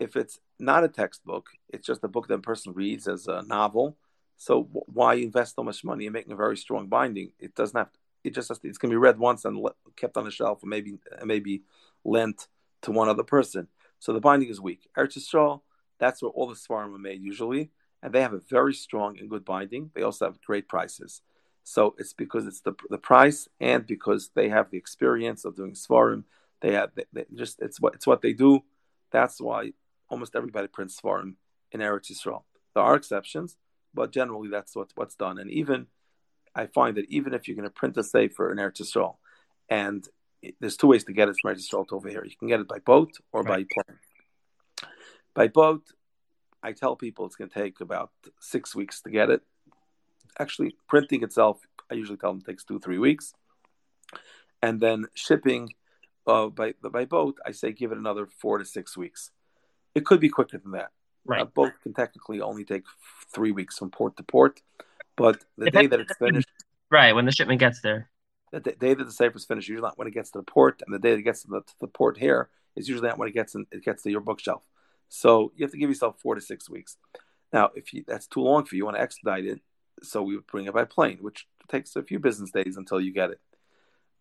If it's not a textbook, it's just a book that a person reads as a novel. So why invest so much money in making a very strong binding? It doesn't have. It just has to, it's going to be read once and kept on the shelf, or maybe lent to one other person. So the binding is weak. Eretz Yisrael, that's where all the Svarim are made usually, and they have a very strong and good binding. They also have great prices. So it's because it's the price, and because they have the experience of doing Svarim. It's what they do. That's why almost everybody prints Svarim in Eretz Yisrael. There are exceptions, but generally that's what's done. And even I find that even if you're going to print a sefer in Eretz Yisrael, and there's two ways to get it from Eretz Yisrael to over here. You can get it by boat or by plane. By boat, I tell people it's going to take about 6 weeks to get it. Actually, printing itself, I usually tell them takes 2-3 weeks. And then shipping by boat, I say give it another 4 to 6 weeks. It could be quicker than that. Right. A boat can technically only take 3 weeks from port to port. But the day that it's finished... Right, when the shipment gets there. The day that the safe is finished, usually not when it gets to the port. And the day that it gets to the port here is usually not when it gets to your bookshelf. So you have to give yourself 4 to 6 weeks. Now, that's too long for you, you want to expedite it, so we would bring it by plane, which takes a few business days until you get it.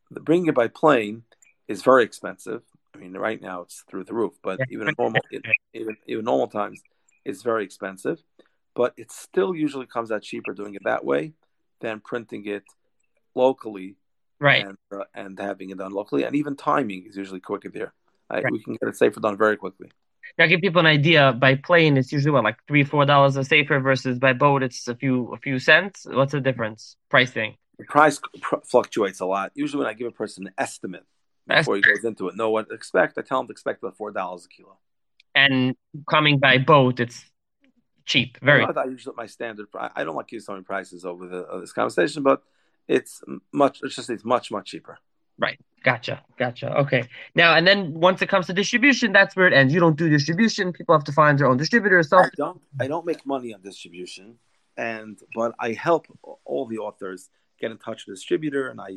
The bringing it by plane is very expensive. I mean, right now it's through the roof, but even in normal even normal times, it's very expensive. But it still usually comes out cheaper doing it that way than printing it locally, right? And having it done locally, and even timing is usually quicker there. Right. We can get it safer done very quickly. Now, give people an idea. By plane, it's usually what, like $3-4 a safer, versus by boat, it's a few cents. What's the difference? Pricing. The price fluctuates a lot. Usually, when I give a person an estimate before he goes into it, know what to expect. I tell him to expect about $4 a kilo. And coming by boat, it's cheap. Very. I usually my standard. I don't like to use so many prices over this conversation, but it's much. It's much cheaper. Right. Gotcha. Okay. Now, and then once it comes to distribution, that's where it ends. You don't do distribution. People have to find their own distributor. So I don't make money on distribution, but I help all the authors get in touch with the distributor, and I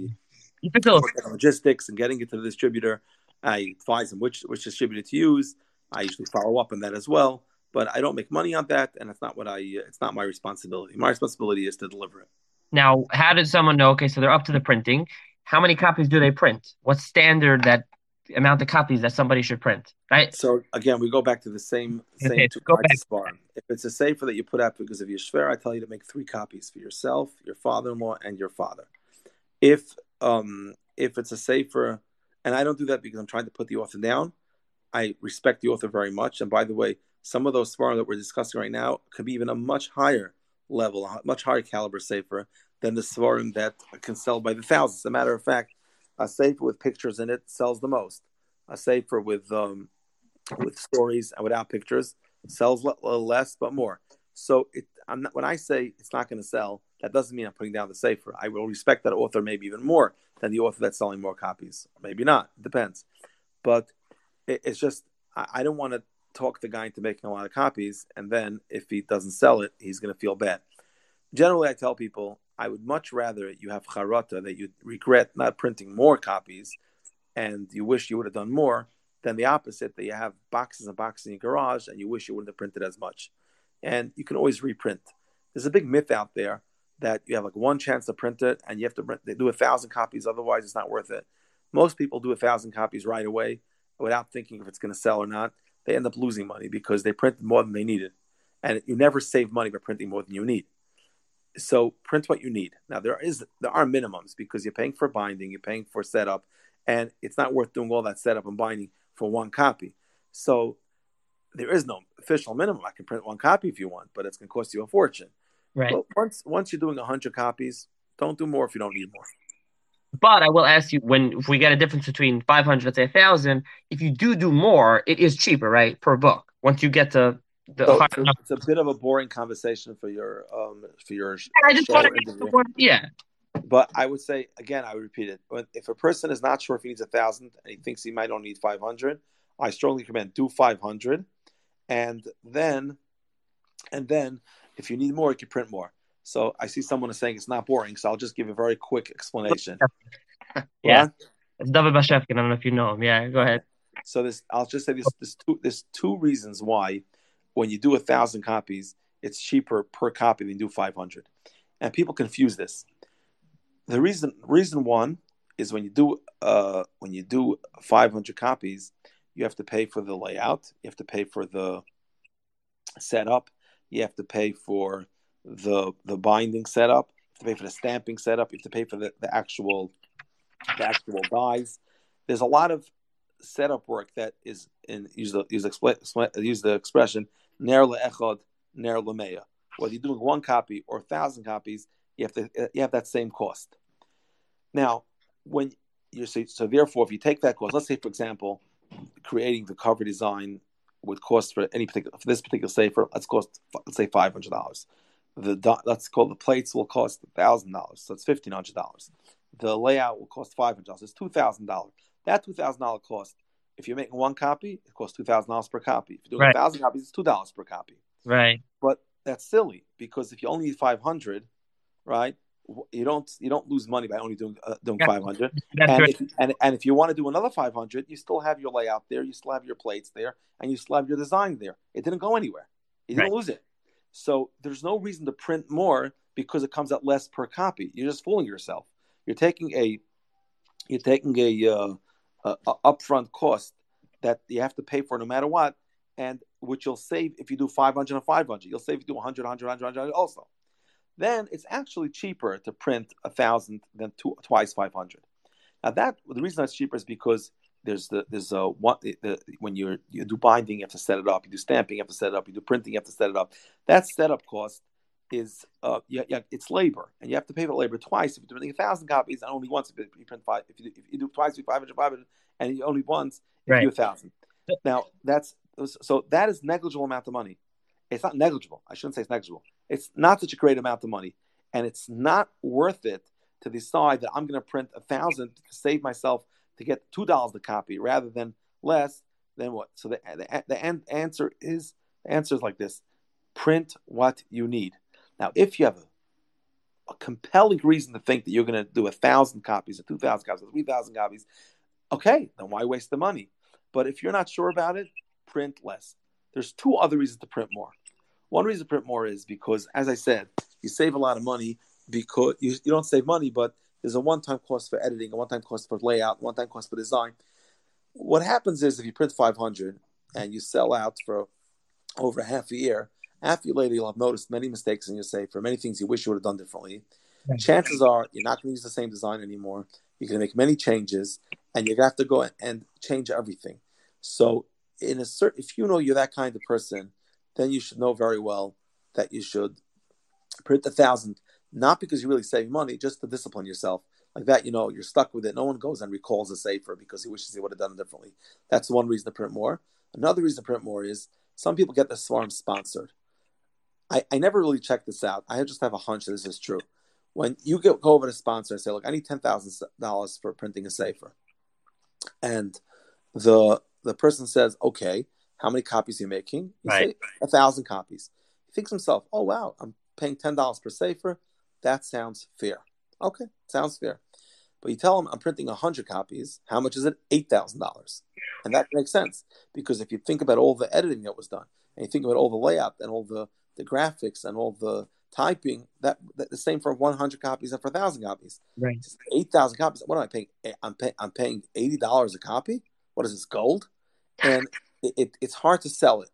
work on logistics and getting it to the distributor. I advise them which distributor to use. I usually follow up on that as well, but I don't make money on that, and it's not it's not my responsibility. My responsibility is to deliver it. Now, how did someone know? Okay, so they're up to the printing. How many copies do they print? What's standard that amount of copies that somebody should print? Right. So again, we go back to the same two kinds of Svarim. If it's a sefer that you put out because of your shver, I tell you to make 3 copies for yourself, your father-in-law, and your father. If it's a sefer, and I don't do that because I'm trying to put the author down. I respect the author very much. And by the way, some of those Svarim that we're discussing right now could be even a much higher level, a much higher caliber sefer than the Svarim that can sell by the thousands. As a matter of fact, a sefer with pictures in it sells the most. A sefer with stories and without pictures sells less but more. So when I say it's not going to sell, that doesn't mean I'm putting down the sefer. I will respect that author maybe even more than the author that's selling more copies. Maybe not. It depends. But it's just I don't want to talk the guy into making a lot of copies, and then if he doesn't sell it, he's going to feel bad. Generally, I tell people, I would much rather you have charata, that you regret not printing more copies, and you wish you would have done more, than the opposite, that you have boxes and boxes in your garage, and you wish you wouldn't have printed as much. And you can always reprint. There's a big myth out there that you have like one chance to print it, and you have to do 1,000 copies, otherwise it's not worth it. Most people do 1,000 copies right away without thinking if it's going to sell or not. They end up losing money because they printed more than they needed. And you never save money by printing more than you need. So print what you need. Now, there are minimums because you're paying for binding, you're paying for setup, and it's not worth doing all that setup and binding for one copy. So there is no official minimum. I can print one copy if you want, but it's going to cost you a fortune. Right. But once you're doing 100 copies, don't do more if you don't need more. But I will ask you, if we get a difference between 500 to 1,000, if you do more, it is cheaper, right, per book? Once you get to the it's a bit of a boring conversation for your. I just want to . But I would say again, I would repeat it. But if a person is not sure if he needs 1,000 and he thinks he might only need 500, I strongly recommend do 500, and then if you need more, you can print more. So I see someone is saying it's not boring, so I'll just give a very quick explanation. Yeah, it's David Bashevkin. I don't know if you know him. Yeah, go ahead. So I'll just say there's two reasons why when you do 1,000 copies, it's cheaper per copy than you do 500, and people confuse this. The reason one is when you do 500 copies, you have to pay for the layout, you have to pay for the setup, you have to pay for the binding setup, you have to pay for the stamping setup, you have to pay for the actual dies. There's a lot of setup work that is in use the expression ner le'echad ner le'meya. Whether you're doing one copy or 1,000 copies, you have that same cost. Now, when you say so, therefore, if you take that cost, let's say for example, creating the cover design would cost for this particular sefer, let's say $500. Let's call the plates will cost $1,000, so it's $1,500. The layout will cost $500, so it's $2,000. That $2,000 cost, if you're making one copy, it costs $2,000 per copy. If you're doing 1,000 copies, it's $2 per copy. Right. But that's silly because if you only need 500. Right, you don't lose money by only doing 500. And if you want to do another 500, you still have your layout there, you still have your plates there, and you still have your design there. It didn't go anywhere. You didn't lose it. So there's no reason to print more because it comes out less per copy. You're just fooling yourself. You're taking a upfront cost that you have to pay for no matter what, and which you'll save if you do 500 and 500. You'll save if you do 100, 100, 100, 100 also. Then it's actually cheaper to print 1,000 than twice 500. Now the reason that's cheaper is because when you do binding, you have to set it up. You do stamping, you have to set it up. You do printing, you have to set it up. That setup cost is it's labor, and you have to pay for labor twice if you're doing 1,000 copies, and only once if you print five. If you do twice, you do 500, and only once if you do 1,000. Now that is negligible amount of money. It's not negligible. I shouldn't say it's negligible. It's not such a great amount of money, and it's not worth it to decide that I'm going to print 1,000 to save myself to get $2 a copy rather than less than what. So the answer is like this: print what you need. Now, if you have a compelling reason to think that you're going to do 1,000 copies or 2,000 copies or 3,000 copies, okay, then why waste the money? But if you're not sure about it, print less. There's two other reasons to print more. One reason to print more is because, as I said, you save a lot of money because you don't save money, but there's a one-time cost for editing, a one-time cost for layout, a one-time cost for design. What happens is if you print 500 and you sell out for over half a year, after you later you'll have noticed many mistakes in your safer, many things you wish you would have done differently. Right. Chances are you're not going to use the same design anymore. You're going to make many changes, and you're going to have to go and change everything. So if you know you're that kind of person, then you should know very well that you should print 1,000, not because you're really saving money, just to discipline yourself. Like that, you're stuck with it. No one goes and recalls a safer because he wishes he would have done it differently. That's one reason to print more. Another reason to print more is some people get their Svarim sponsored. I never really checked this out. I just have a hunch that this is true. When you go over to sponsor and say, look, I need $10,000 for printing a safer. And the person says, okay, How many copies are you making? He said, 1,000 copies. He thinks to himself, oh, wow, I'm paying $10 per sefer. That sounds fair. Okay, sounds fair. But you tell him, I'm printing 100 copies. How much is it? $8,000. And that makes sense. Because if you think about all the editing that was done, and you think about all the layout and all the graphics and all the typing, that the same for 100 copies and for 1,000 copies. Right. 8,000 copies. What am I paying? I'm paying $80 a copy? What is this, gold? And it's hard to sell it.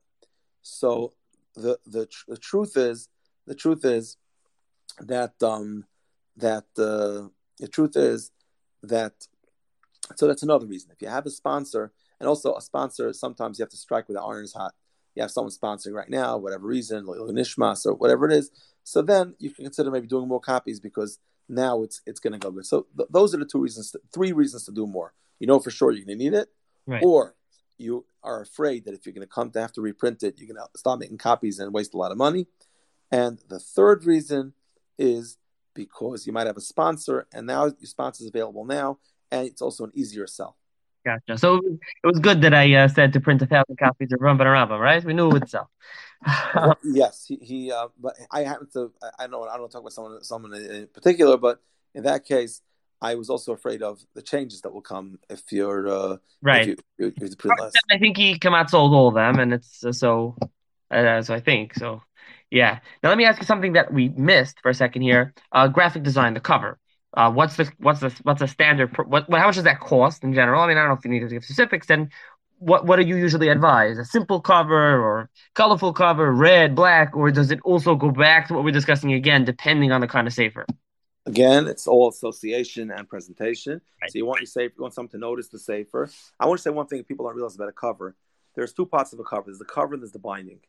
So the truth is that so that's another reason. If you have a sponsor, and also a sponsor, sometimes you have to strike with the iron's hot. You have someone sponsoring right now, whatever reason, like Nishmas or whatever it is. So then you can consider maybe doing more copies because now it's going to go good. So those are the three reasons to do more. You know for sure you're going to need it, right? Or you are afraid that if you're going to come to have to reprint it, you're going to stop making copies and waste a lot of money. And the third reason is because you might have a sponsor, and now your sponsor is available now, and it's also an easier sell. Gotcha. So it was good that I said to print 1,000 copies of Ramban and Rambam, right? We knew it would sell. Yes, he. But I happen to. I don't talk about someone in particular, but in that case, I was also afraid of the changes that will come if you're right. If you print less. I think he came out sold all of them, and it's so. So I think so. Yeah. Now let me ask you something that we missed for a second here. Graphic design, the cover. What's the standard? How much does that cost in general? I mean, I don't know if you need to give specifics. And what do you usually advise? A simple cover or colorful cover, red, black, or does it also go back to what we're discussing again, depending on the kind of sefer? Again, it's all association and presentation. Right. So you want your sefer, you want something to notice the sefer. I want to say one thing people don't realize about a cover. There's two parts of a cover. There's the cover and there's the binding.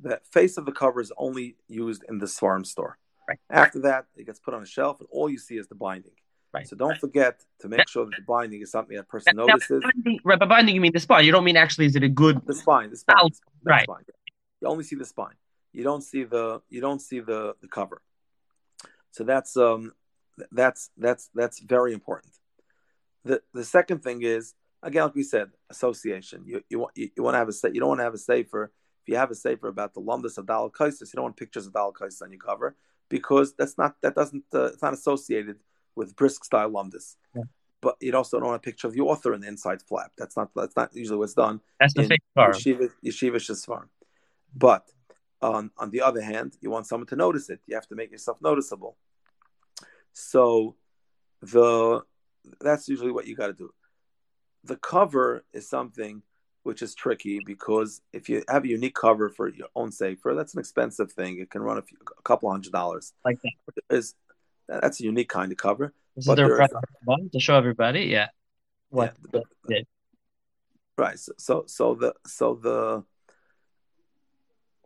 The face of the cover is only used in the Sfarim store. Right. After that, it gets put on a shelf, and all you see is the binding. Right. So don't forget to make sure that the binding is something that person notices. Right, by binding, you mean the spine. You don't mean actually is it a good the spine. Oh, right. Spine. You only see the spine. You don't see the cover. So that's very important. The second thing is, again, like we said, association. You want to have a, you don't want to have a sefer. If you have a sefer about the lumbus of Dalal Kaisis, you don't want pictures of Dalal Kaisis on your cover. Because it's not associated with Brisk style lumdus. Yeah. But you also don't want a picture of the author in the inside flap. That's not usually what's done. That's the fake Yeshiva Shesvarim. But on the other hand, you want someone to notice it. You have to make yourself noticeable. So that's usually what you got to do. The cover is something which is tricky because if you have a unique cover for your own sefer, that's an expensive thing. It can run a couple $100s. Like that. That's a unique kind of cover. This but is their one to show everybody, yeah. What? Yeah, right. So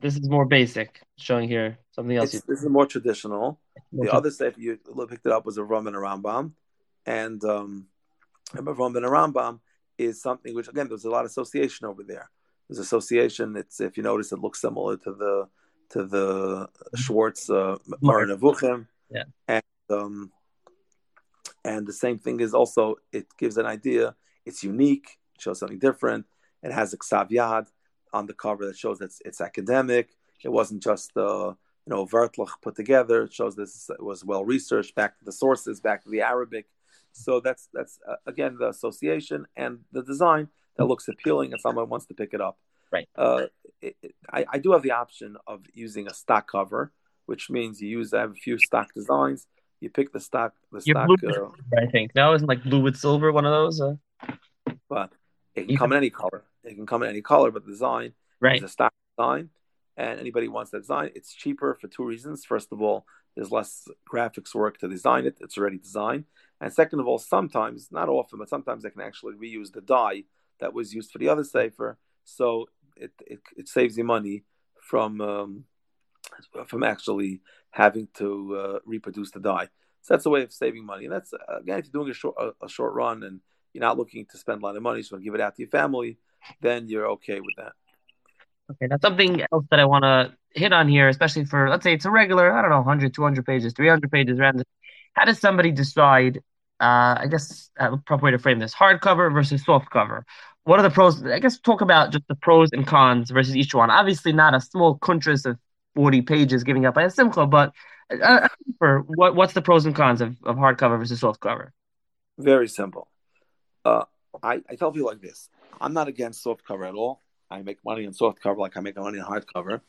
this is more basic. Showing here something else. This is more traditional. The other sefer you picked it up was a Ramban and Rambam, and Ramban and Rambam is something which, again, there's a lot of association over there. There's association. It's, if you notice, it looks similar to the Schwartz Maran Avuchim. Yeah. And the same thing is also, it gives an idea. It's unique. It shows something different. It has a Ksav Yad on the cover that shows that it's academic. It wasn't just Vertlach put together. It shows this it was well researched, back to the sources, back to the Arabic. So that's again, the association and the design that looks appealing and someone wants to pick it up. Right. I do have the option of using a stock cover, which means I have a few stock designs. You pick the stock. I think now isn't like blue with silver one of those. But it can come in any color. It can come in any color, but the design is a stock design, and anybody wants that design. It's cheaper for two reasons. First of all, there's less graphics work to design it. It's already designed. And second of all, sometimes, not often, but sometimes they can actually reuse the dye that was used for the other sefer, so it saves you money from actually having to reproduce the dye. So that's a way of saving money. And that's, again, if you're doing a short run and you're not looking to spend a lot of money, so give it out to your family, then you're okay with that. Okay, now something else that I want to hit on here, especially for, let's say it's a regular, I don't know, 100, 200 pages, 300 pages around this. How does somebody decide, I guess, a proper way to frame this, hardcover versus softcover? What are the pros? I guess talk about just the pros and cons versus each one. Obviously, not a small contrast of 40 pages giving up by a simcha, but for what's the pros and cons of hardcover versus softcover? Very simple. I tell people like this. I'm not against softcover at all. I make money on softcover like I make money on hardcover.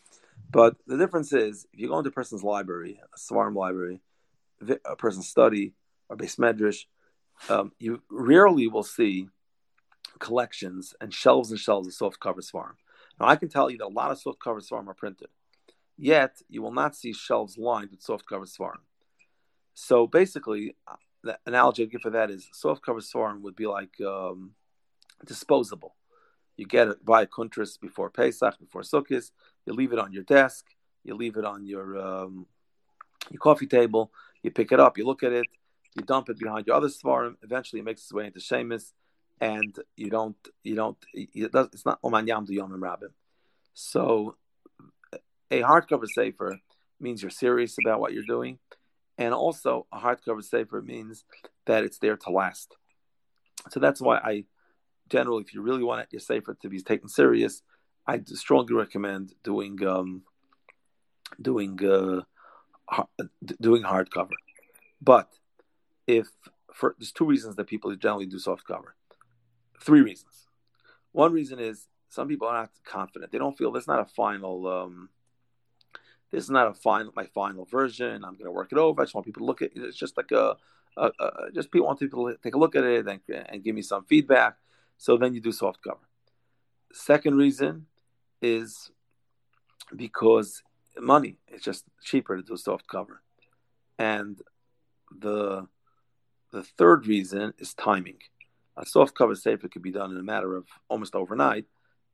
But the difference is, if you go into a person's library, a Svarim library, a person's study, or Beis Medrash, you rarely will see collections and shelves of softcover Svarim. Now, I can tell you that a lot of softcover Svarim are printed. Yet, you will not see shelves lined with softcover Svarim. So basically, the analogy I'd give for that is softcover Svarim would be like disposable. You get it by Kuntras before Pesach, before Sukkot. You leave it on your desk. You leave it on your coffee table. You pick it up. You look at it. You dump it behind your other Svarim. Eventually, it makes its way into Shemis, and it's not Oman Yam Du Yomim Rabim. So a hardcover sefer means you're serious about what you're doing, and also a hardcover sefer means that it's there to last. So that's why I generally, if you really want your sefer to be taken serious, I strongly recommend doing hardcover. But there's two reasons that people generally do softcover. Three reasons. One reason is some people are not confident. They don't feel my final version. I'm going to work it over. I just want people to look at it. It's just like people want people to take a look at it and give me some feedback. So then you do softcover. Second reason is because money. It's just cheaper to do softcover. And the third reason is timing. A softcover sefer could be done in a matter of almost overnight,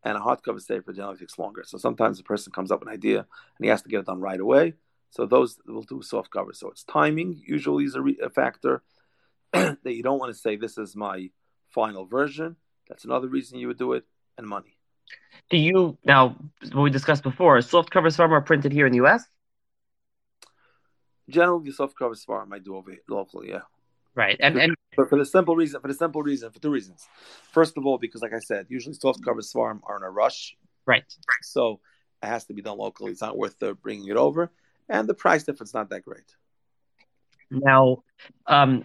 and a hardcover sefer generally takes longer. So sometimes a person comes up with an idea and he has to get it done right away. So those will do softcover. So it's timing usually is a factor that you don't want to say this is my final version. That's another reason you would do it, and money. Do you now? What we discussed before, softcover Svarim are printed here in the U.S. Generally, softcover Svarim I do over here locally, yeah. Right, but for the simple reason, for two reasons. First of all, because like I said, usually softcover Svarim are in a rush, right? So it has to be done locally. It's not worth bringing it over, and the price difference is not that great. Now, in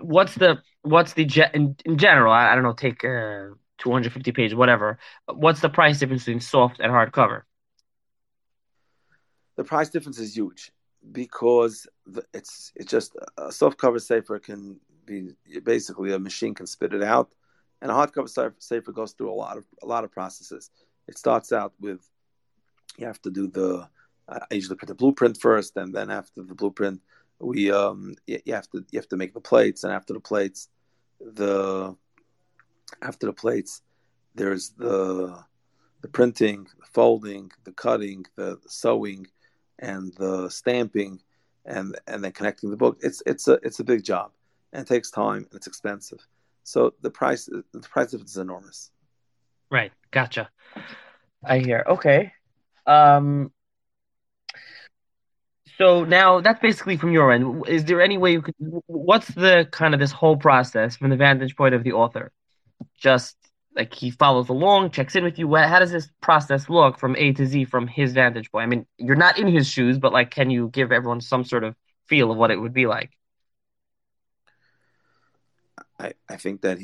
general? I don't know. Take 250 pages, whatever. What's the price difference between soft and hardcover? The price difference is huge because it's just a softcover sefer can be basically a machine can spit it out, and a hardcover sefer goes through a lot of processes. It starts out with you have to do I usually print the blueprint first, and then after the blueprint, we you have to make the plates, and after the plates, there's the printing, the folding, the cutting, the sewing, and the stamping, and then connecting the book. It's a big job, and it takes time, and it's expensive. So the price difference is enormous. Right, gotcha. I hear. Okay. So now that's basically from your end. Is there any way what's the kind of this whole process from the vantage point of the author? Just like he follows along, checks in with you. How does this process look from A to Z from his vantage point? I mean, you're not in his shoes, but like, can you give everyone some sort of feel of what it would be like? I think that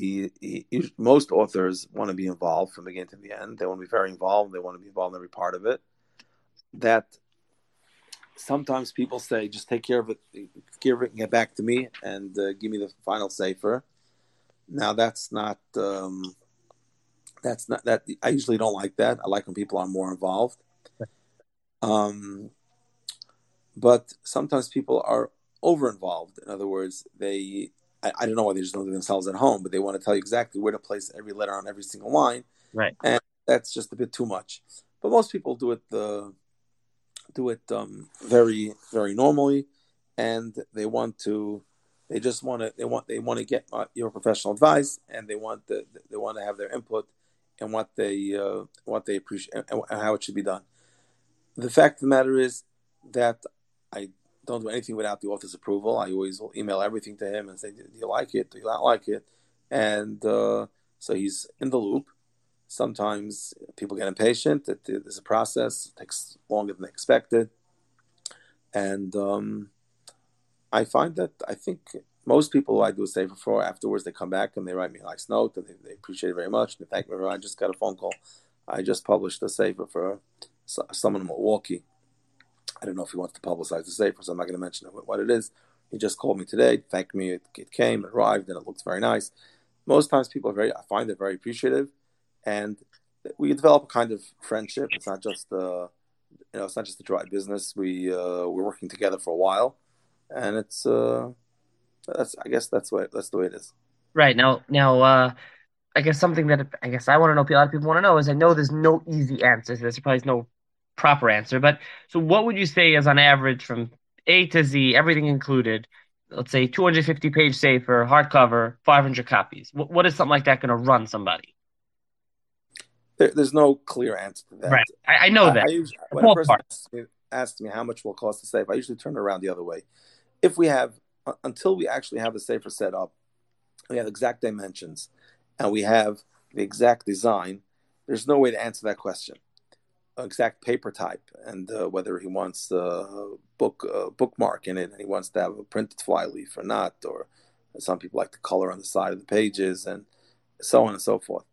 most authors want to be involved from the beginning to the end. They want to be very involved. They want to be involved in every part of it. That sometimes people say, just take care of it, and get back to me, and give me the final sefer. Now that's not I usually don't like that. I like when people are more involved. But sometimes people are over involved. In other words, I don't know why they just don't do themselves at home, but they want to tell you exactly where to place every letter on every single line. Right. And that's just a bit too much. But most people do it very, very normally, and they want to get your professional advice, and they want to have their input and what they appreciate and how it should be done. The fact of the matter is that I don't do anything without the author's approval. I always will email everything to him and say, "Do you like it? Do you not like it?" And so he's in the loop. Sometimes people get impatient. There's a process. It takes longer than expected. And I find that I think most people who I do a sefer for, afterwards they come back and they write me a nice note and they appreciate it very much. And they thank me. I just got a phone call. I just published a sefer for someone in Milwaukee. I don't know if he wants to publicize the sefer, so I'm not going to mention what it is. He just called me today, thanked me. It came, it arrived, and it looks very nice. Most times people are I find it very appreciative. And we develop a kind of friendship. It's not just it's not just a dry business. We're working together for a while, and it's that's the way it is. Right now, I guess something that I want to know, a lot of people want to know, is I know there's no easy answer. There's probably no proper answer, but so what would you say is on average from A to Z, everything included? Let's say 250-page safer, hardcover, 500 copies. What is something like that going to run somebody? There's no clear answer to that. Right. I know that. When a person asks me how much will cost the safe, I usually turn it around the other way. If we have, until we actually have the safer set up, we have exact dimensions, and we have the exact design, there's no way to answer that question. Exact paper type, and whether he wants a bookmark in it, and he wants to have a printed fly leaf or not, or some people like to color on the side of the pages, and so on and so forth.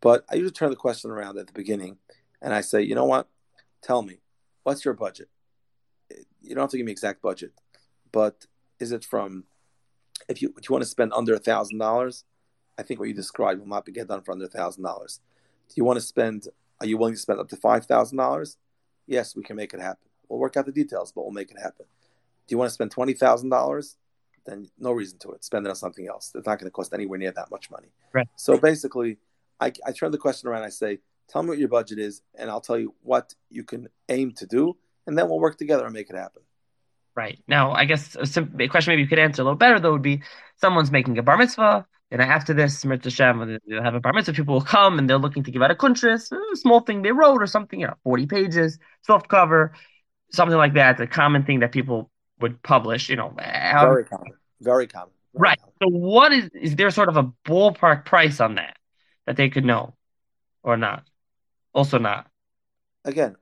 But I usually turn the question around at the beginning, and I say, you know what? Tell me, what's your budget? You don't have to give me exact budget, but is it from, if you want to spend under $1,000, I think what you described will not be get done for under $1,000. Do you want to spend? Are you willing to spend up to $5,000? Yes, we can make it happen. We'll work out the details, but we'll make it happen. Do you want to spend $20,000? Then no reason to it. Spend it on something else. It's not going to cost anywhere near that much money. Right. So basically, I turn the question around. I say, tell me what your budget is, and I'll tell you what you can aim to do, and then we'll work together and make it happen. Right. Now, I guess a question maybe you could answer a little better, though, would be someone's making a bar mitzvah, and after this, they'll have a bar mitzvah, people will come, and they're looking to give out a kuntris, a small thing they wrote or something, 40 pages, soft cover, something like that, a common thing that people would publish. Very common. Right. So what is there sort of a ballpark price on that? That they could know, or not, also not. Again,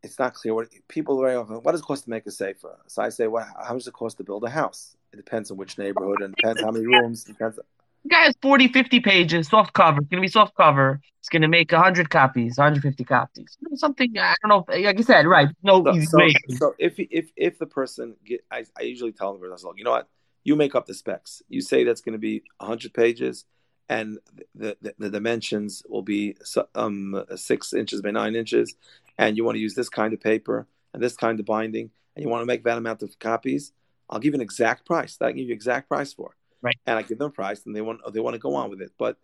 it's not clear. What people very often, what does it cost to make a sefer? So I say, well, how much does it cost to build a house? It depends on which neighborhood, and depends how many rooms. Depends. The guy has 40, 50 pages, soft cover. It's gonna be soft cover. It's gonna make 100 copies, 150 copies. Something I don't know. Like I said, right? No. So if the person, I usually tell them, look, you know what? You make up the specs. You say that's gonna be 100 pages. And the dimensions will be 6 inches by 9 inches, and you want to use this kind of paper and this kind of binding, and you want to make that amount of copies. I'll give you an exact price. I can give you exact price for, right? And I give them a price, and they want to go on with it. But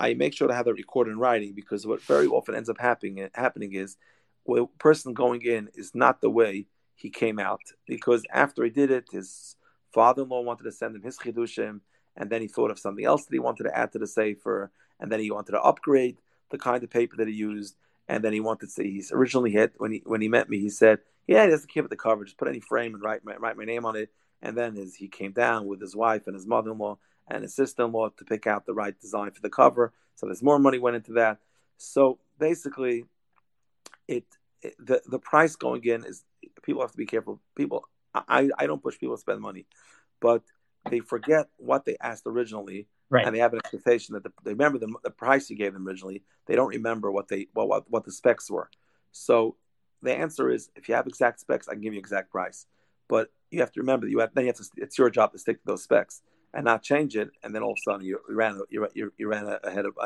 I make sure to have that recorded in writing, because what very often ends up happening is the person going in is not the way he came out, because after he did it, his father-in-law wanted to send him his chidushim. And then he thought of something else that he wanted to add to the sefer, and then he wanted to upgrade the kind of paper that he used, and then he wanted to say when he met me, he said, "Yeah, he doesn't care about the cover. Just put any frame and write my name on it." And then he came down with his wife and his mother-in-law and his sister-in-law to pick out the right design for the cover. So there's more money went into that. So basically, the price going in is, people have to be careful. People, I don't push people to spend money, but they forget what they asked originally, right? And they have an expectation that they remember the price you gave them originally. They don't remember what the specs were. So the answer is, if you have exact specs, I can give you exact price. But you have to remember that it's your job to stick to those specs and not change it. And then all of a sudden you ran ahead of.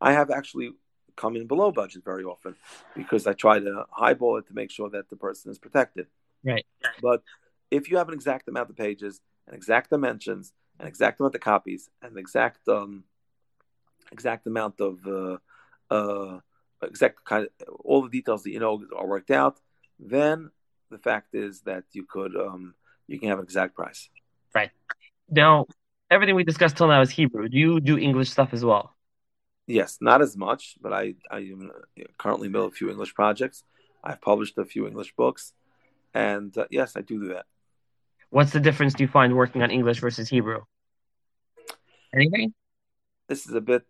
I have actually come in below budget very often, because I try to highball it to make sure that the person is protected. Right. But if you have an exact amount of pages, and exact dimensions, and exact amount of copies, and exact amount of exact kind of, all the details that you know are worked out, then the fact is that you could you can have an exact price. Right. Now, everything we discussed till now is Hebrew. Do you do English stuff as well? Yes, not as much, but I am currently in the middle of a few English projects. I've published a few English books, and yes, I do that. What's the difference do you find working on English versus Hebrew? Anything? This is a bit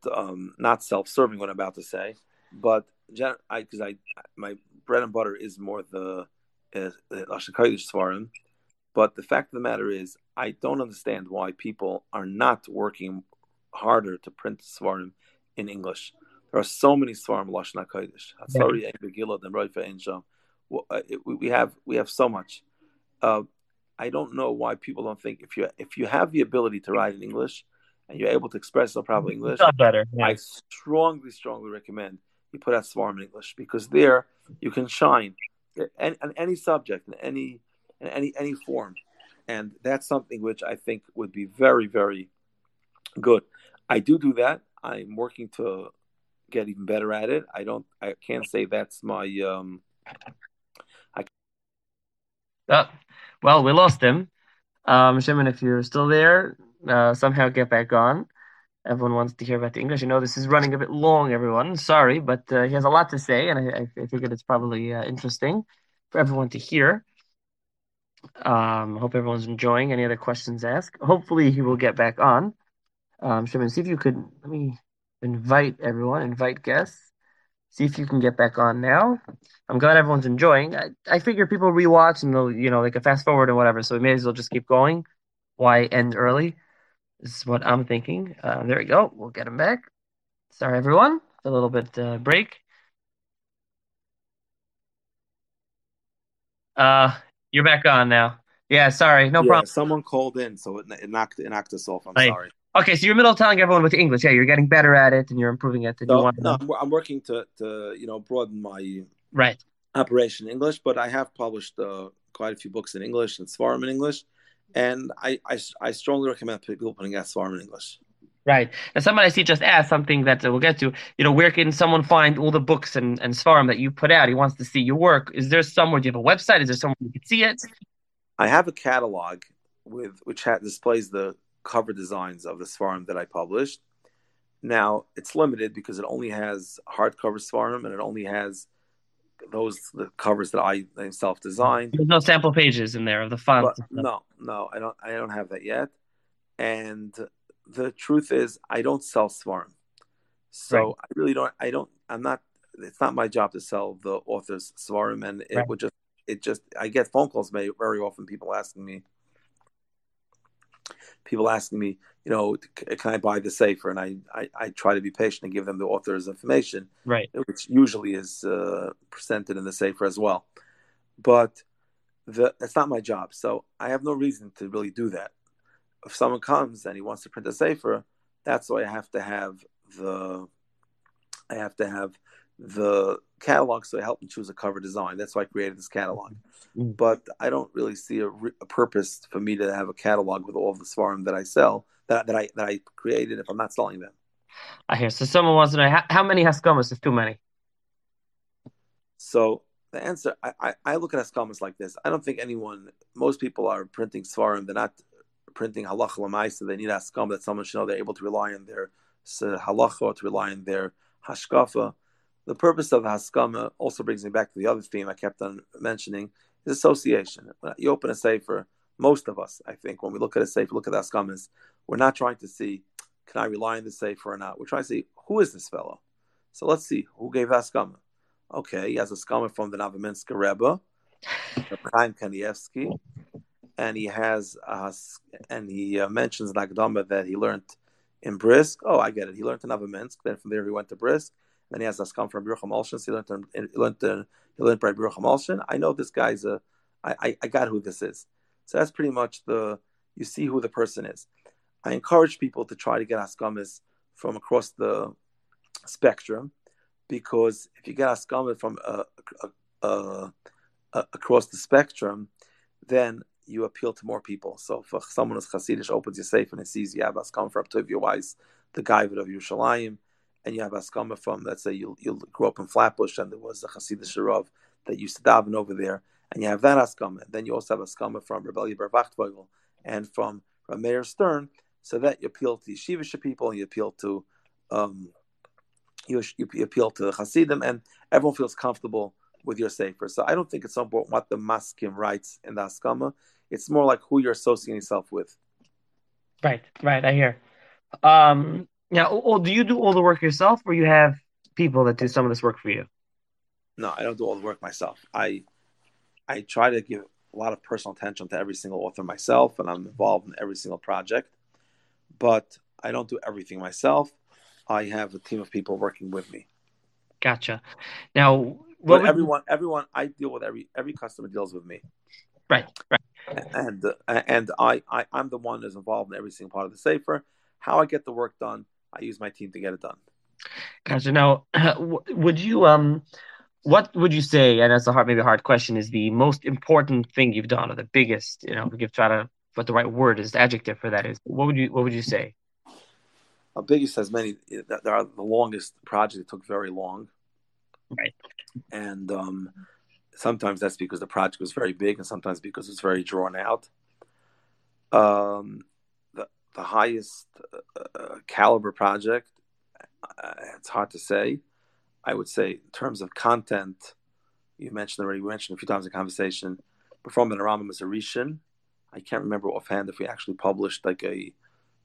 not self-serving what I'm about to say, But because my bread and butter is more the Lashon Kodesh Svarim. But the fact of the matter is, I don't understand why people are not working harder to print Svarim in English. There are so many Svarim Lashon Kodesh. We have so much. I don't know why people don't think if you have the ability to write in English and you're able to express in proper English, better, yeah. I strongly recommend you put out Svarim in English, because there you can shine on any subject, in any form. And that's something which I think would be very, very good. I do that. I'm working to get even better at it. I can't say that's my well, we lost him. Shimon, if you're still there, somehow get back on. Everyone wants to hear about the English. You know, this is running a bit long, everyone. Sorry, but he has a lot to say, and I figured it's probably interesting for everyone to hear. Hope everyone's enjoying. Any other questions asked? Hopefully he will get back on. Shimon, see if you could, let me invite guests. See if you can get back on now. I'm glad everyone's enjoying. I figure people rewatch and they'll, they can fast forward or whatever. So we may as well just keep going. Why end early? This is what I'm thinking. There we go. We'll get him back. Sorry, everyone. A little bit break. You're back on now. Yeah, sorry. No problem. Someone called in, so it knocked us off. I'm sorry. Okay, so you're middle of telling everyone with English. Yeah, you're getting better at it and you're improving it. I'm working to broaden my operation in English, but I have published quite a few books in English and Svarim in English, and I strongly recommend people putting out Svarim in English. Right. Now, somebody I see just asked something that we'll get to. Where can someone find all the books and Svarim that you put out? He wants to see your work. Is there somewhere? Do you have a website? Is there somewhere you can see it? I have a catalog which displays the cover designs of the Svarim that I published. Now, it's limited because it only has hardcover Svarim, and it only has the covers that I myself designed. There's no sample pages in there of the font. No, I don't have that yet. And the truth is, I don't sell Svarim. So I really don't. It's not my job to sell the author's Svarim, and it would just. I get phone calls made very often. People asking me, can I buy the Sefer? And I try to be patient and give them the author's information, which usually is presented in the Sefer as well. But that's not my job, so I have no reason to really do that. If someone comes and he wants to print a Sefer, that's why I have to have the catalog, so I help them choose a cover design. That's why I created this catalog. But I don't really see a purpose for me to have a catalog with all of the Svarim that I sell, that I created, if I'm not selling them. I hear. So someone wants to know, how many Haskamas is too many? So the answer, I look at Haskamas like this. I don't think most people are printing Svarim. They're not printing Halacha L'maisa, so they need Haskama that someone should know they're able to rely on their Halacha, or to rely on their Hashkafa. The purpose of the Haskama also brings me back to the other theme I kept on mentioning, is association. When you open a Sefer, most of us, I think, when we look at a Sefer, look at the Haskamas, we're not trying to see, can I rely on the Sefer or not? We're trying to see, who is this fellow? So let's see, who gave the Haskama? Okay, he has a Haskama from the Novominsk Rebbe, Chaim Kanievsky, and he mentions in Akdama that he learned in Brisk. Oh, I get it. He learned in Novominsk. Then from there he went to Brisk. Then he has Haskama from Birkas HaMalshin. So he learned by Birkas HaMalshin. I know this guy's I got who this is. So that's pretty much you see who the person is. I encourage people to try to get Haskamas from across the spectrum, because if you get Haskama from across the spectrum, then you appeal to more people. So for someone who's Hasidish opens your safe and he sees you have Haskama from Tzurva S'Rivash, the guy of Yerushalayim, and you have Haskama from, let's say, you grew up in Flatbush and there was a Hasidish Rav that used to daven over there, and you have that Haskama. Then you also have Haskama from Reb Eliezer Wachtweigel and from Reb Meir Stern, so that you appeal to Yeshivish people, and you appeal to Hasidim, and everyone feels comfortable with your Sefer. So I don't think it's so important what the Maskim writes in the Haskama. It's more like who you're associating yourself with. Right, I hear. Now, do you do all the work yourself, or you have people that do some of this work for you? No, I don't do all the work myself. I try to give a lot of personal attention to every single author myself, and I'm involved in every single project. But I don't do everything myself. I have a team of people working with me. Gotcha. Now, everyone I deal with, every customer deals with me. Right. And I'm the one that's involved in every single part of the Sefer. How I get the work done, I use my team to get it done. Gotcha. Now, would you what would you say? And that's a hard question. Is the most important thing you've done, or the biggest? If try to what the right word is, the adjective for that is. What would you say? A biggest has many. There are the longest project. It took very long, right? And sometimes that's because the project was very big, and sometimes because it's very drawn out. The highest caliber project, it's hard to say. I would say in terms of content, we mentioned a few times in conversation, Performed in a Rambam is a Rishon. I can't remember offhand if we actually published like a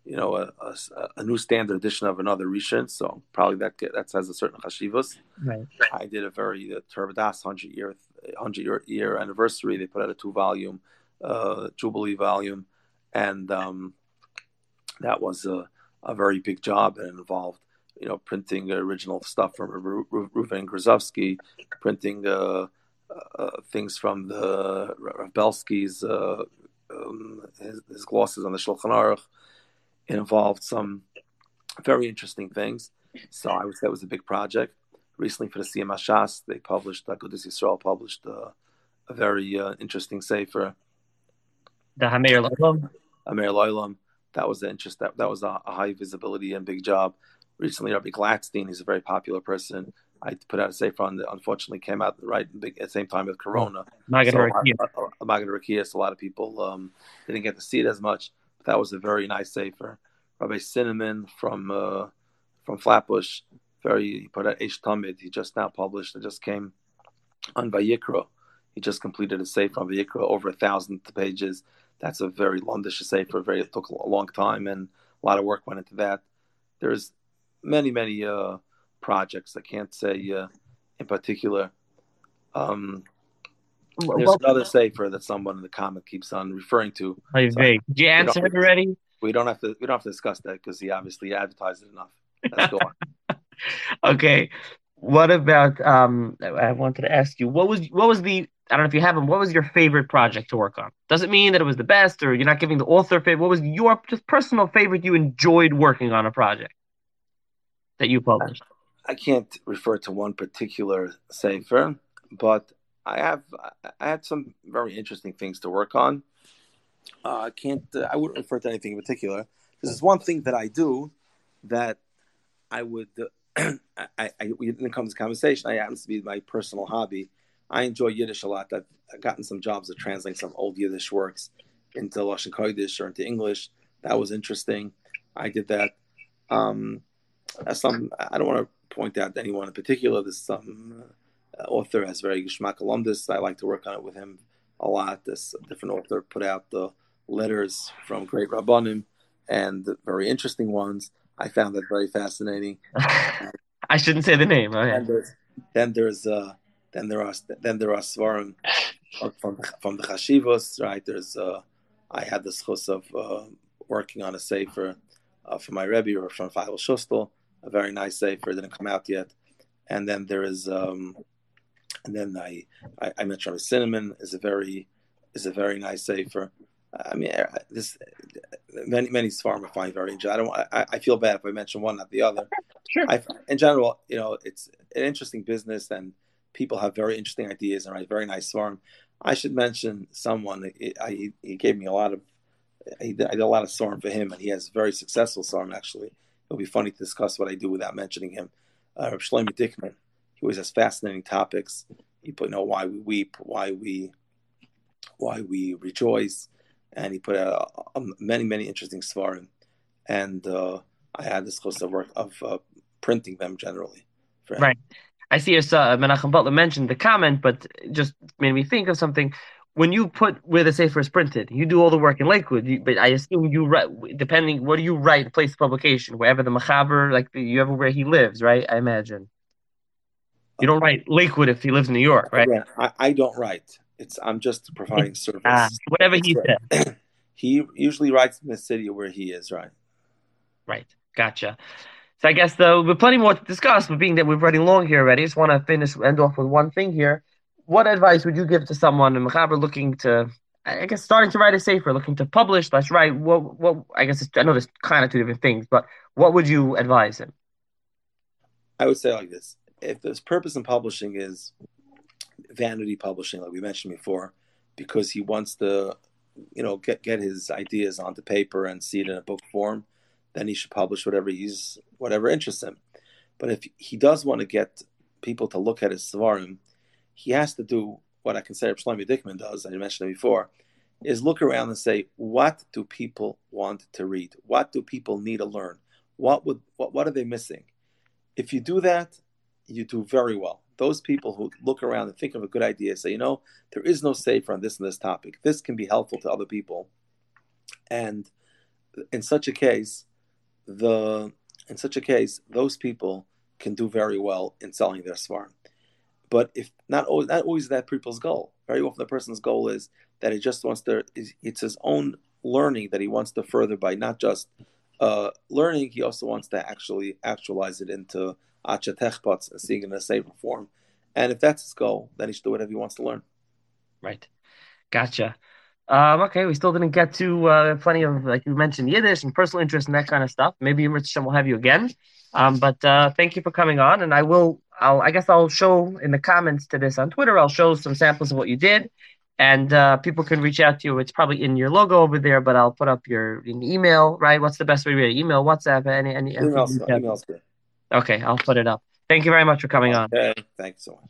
new standard edition of another Rishon, so probably that has a certain chashivus. Right. I did a very Tzurva Das 100-year anniversary. They put out a 2-volume Jubilee volume, and that was a very big job, and involved printing original stuff from Reuven Grzovsky, printing things from the Rav Belsky's his glosses on the Shulchan Aruch. It involved some very interesting things. So I would say it was a big project. Recently for the Siyum HaShas, they published, Agudas Yisrael published a very interesting sefer. The Hameir Loilam. That was the interest. That was a high visibility and big job. Recently, Rabbi Gladstein, he's a very popular person. I put out a sefer on that unfortunately came out at the same time with Corona. Magen Rakia, so a lot of people didn't get to see it as much. But that was a very nice sefer. Rabbi Cinnamon from Flatbush, he put out Eish Tamid. He just now published. It just came on Bayikra. He just completed a sefer on Bayikra, over 1,000 pages. That's a very longish sefer. It took a long time, and a lot of work went into that. There's many projects. I can't say in particular. There's another sefer that someone in the comment keeps on referring to. Did you answer it already? We don't have to discuss that because he obviously advertised it enough. Let's go on. Okay. What about? I wanted to ask you what was the? I don't know if you have them. What was your favorite project to work on? Doesn't mean that it was the best, or you're not giving the author favorite. What was your just personal favorite you enjoyed working on a project that you published? I can't refer to one particular sefer, but I had some very interesting things to work on. I wouldn't refer to anything in particular. This is one thing that I do that I would. We didn't come to this conversation. It happens to be my personal hobby. I enjoy Yiddish a lot. I've gotten some jobs of translating some old Yiddish works into Lashon Kodesh or into English. That was interesting. I did that. I don't want to point out to anyone in particular. There's some author has very Geshmak alumnus. I like to work on it with him a lot. This different author put out the letters from great Rabbanim and very interesting ones. I found that very fascinating. I shouldn't say the name. Okay. Then there are svarim from the chashivos, right? I had the schus of working on a sefer for my Rebbe or from Favel Shostel, a very nice sefer, didn't come out yet. And then there is, I met Rabbi Cinnamon is a very nice sefer. I mean, many svarim I find very interesting. I feel bad if I mention one, not the other. Sure. In general, it's an interesting business and people have very interesting ideas and write very nice svarim. I should mention someone. He gave me a lot of. I did a lot of svarim for him, and he has very successful svarim. Actually, it'll be funny to discuss what I do without mentioning him. Reb Shlomi Dickman. He always has fascinating topics. He put, why we weep, why we rejoice, and he put out many interesting svarim. And I had this course of work of printing them generally. For him. Right. I see Menachem Butler mentioned the comment, but it just made me think of something. When you put where the sefer is printed, you do all the work in Lakewood, but I assume you write, depending, what do you write, place of publication, wherever the Mechaber, wherever he lives, right? I imagine. You don't write Lakewood if he lives in New York, right? Yeah, I don't write. I'm just providing service. Whatever he said. He usually writes in the city where he is, right? Right. Gotcha. So I guess though we're plenty more to discuss, but being that we're running long here already, I just want to end off with one thing here. What advice would you give to someone in Mechaber looking to, I guess, starting to write a sefer, looking to publish, that's right. What I guess I know there's kind of two different things, but what would you advise him? I would say like this: if his purpose in publishing is vanity publishing, like we mentioned before, because he wants to, get his ideas onto paper and see it in a book form, then he should publish whatever interests him. But if he does want to get people to look at his svarim, he has to do what I consider Shlomi Dickman does, I mentioned it before, is look around and say, what do people want to read? What do people need to learn? What are they missing? If you do that, you do very well. Those people who look around and think of a good idea say, there is no safer on this and this topic. This can be helpful to other people. And in such a case, those people can do very well in selling their svarim. But if not always that people's goal. Very often the person's goal is that he just wants to, it's his own learning that he wants to further by not just learning, he also wants to actually actualize it into acha techpots and seeing it in a safer form. And if that's his goal, then he should do whatever he wants to learn. Right. Gotcha. Okay, we still didn't get to plenty of, like you mentioned, Yiddish and personal interest and that kind of stuff. Maybe Imrei will have you again. But thank you for coming on, and I guess I'll show in the comments to this on Twitter. I'll show some samples of what you did, and people can reach out to you. It's probably in your logo over there, but I'll put up your email, right? What's the best way to read it? Email, WhatsApp, any email. Okay, I'll put it up. Thank you very much for coming on. Thanks so much.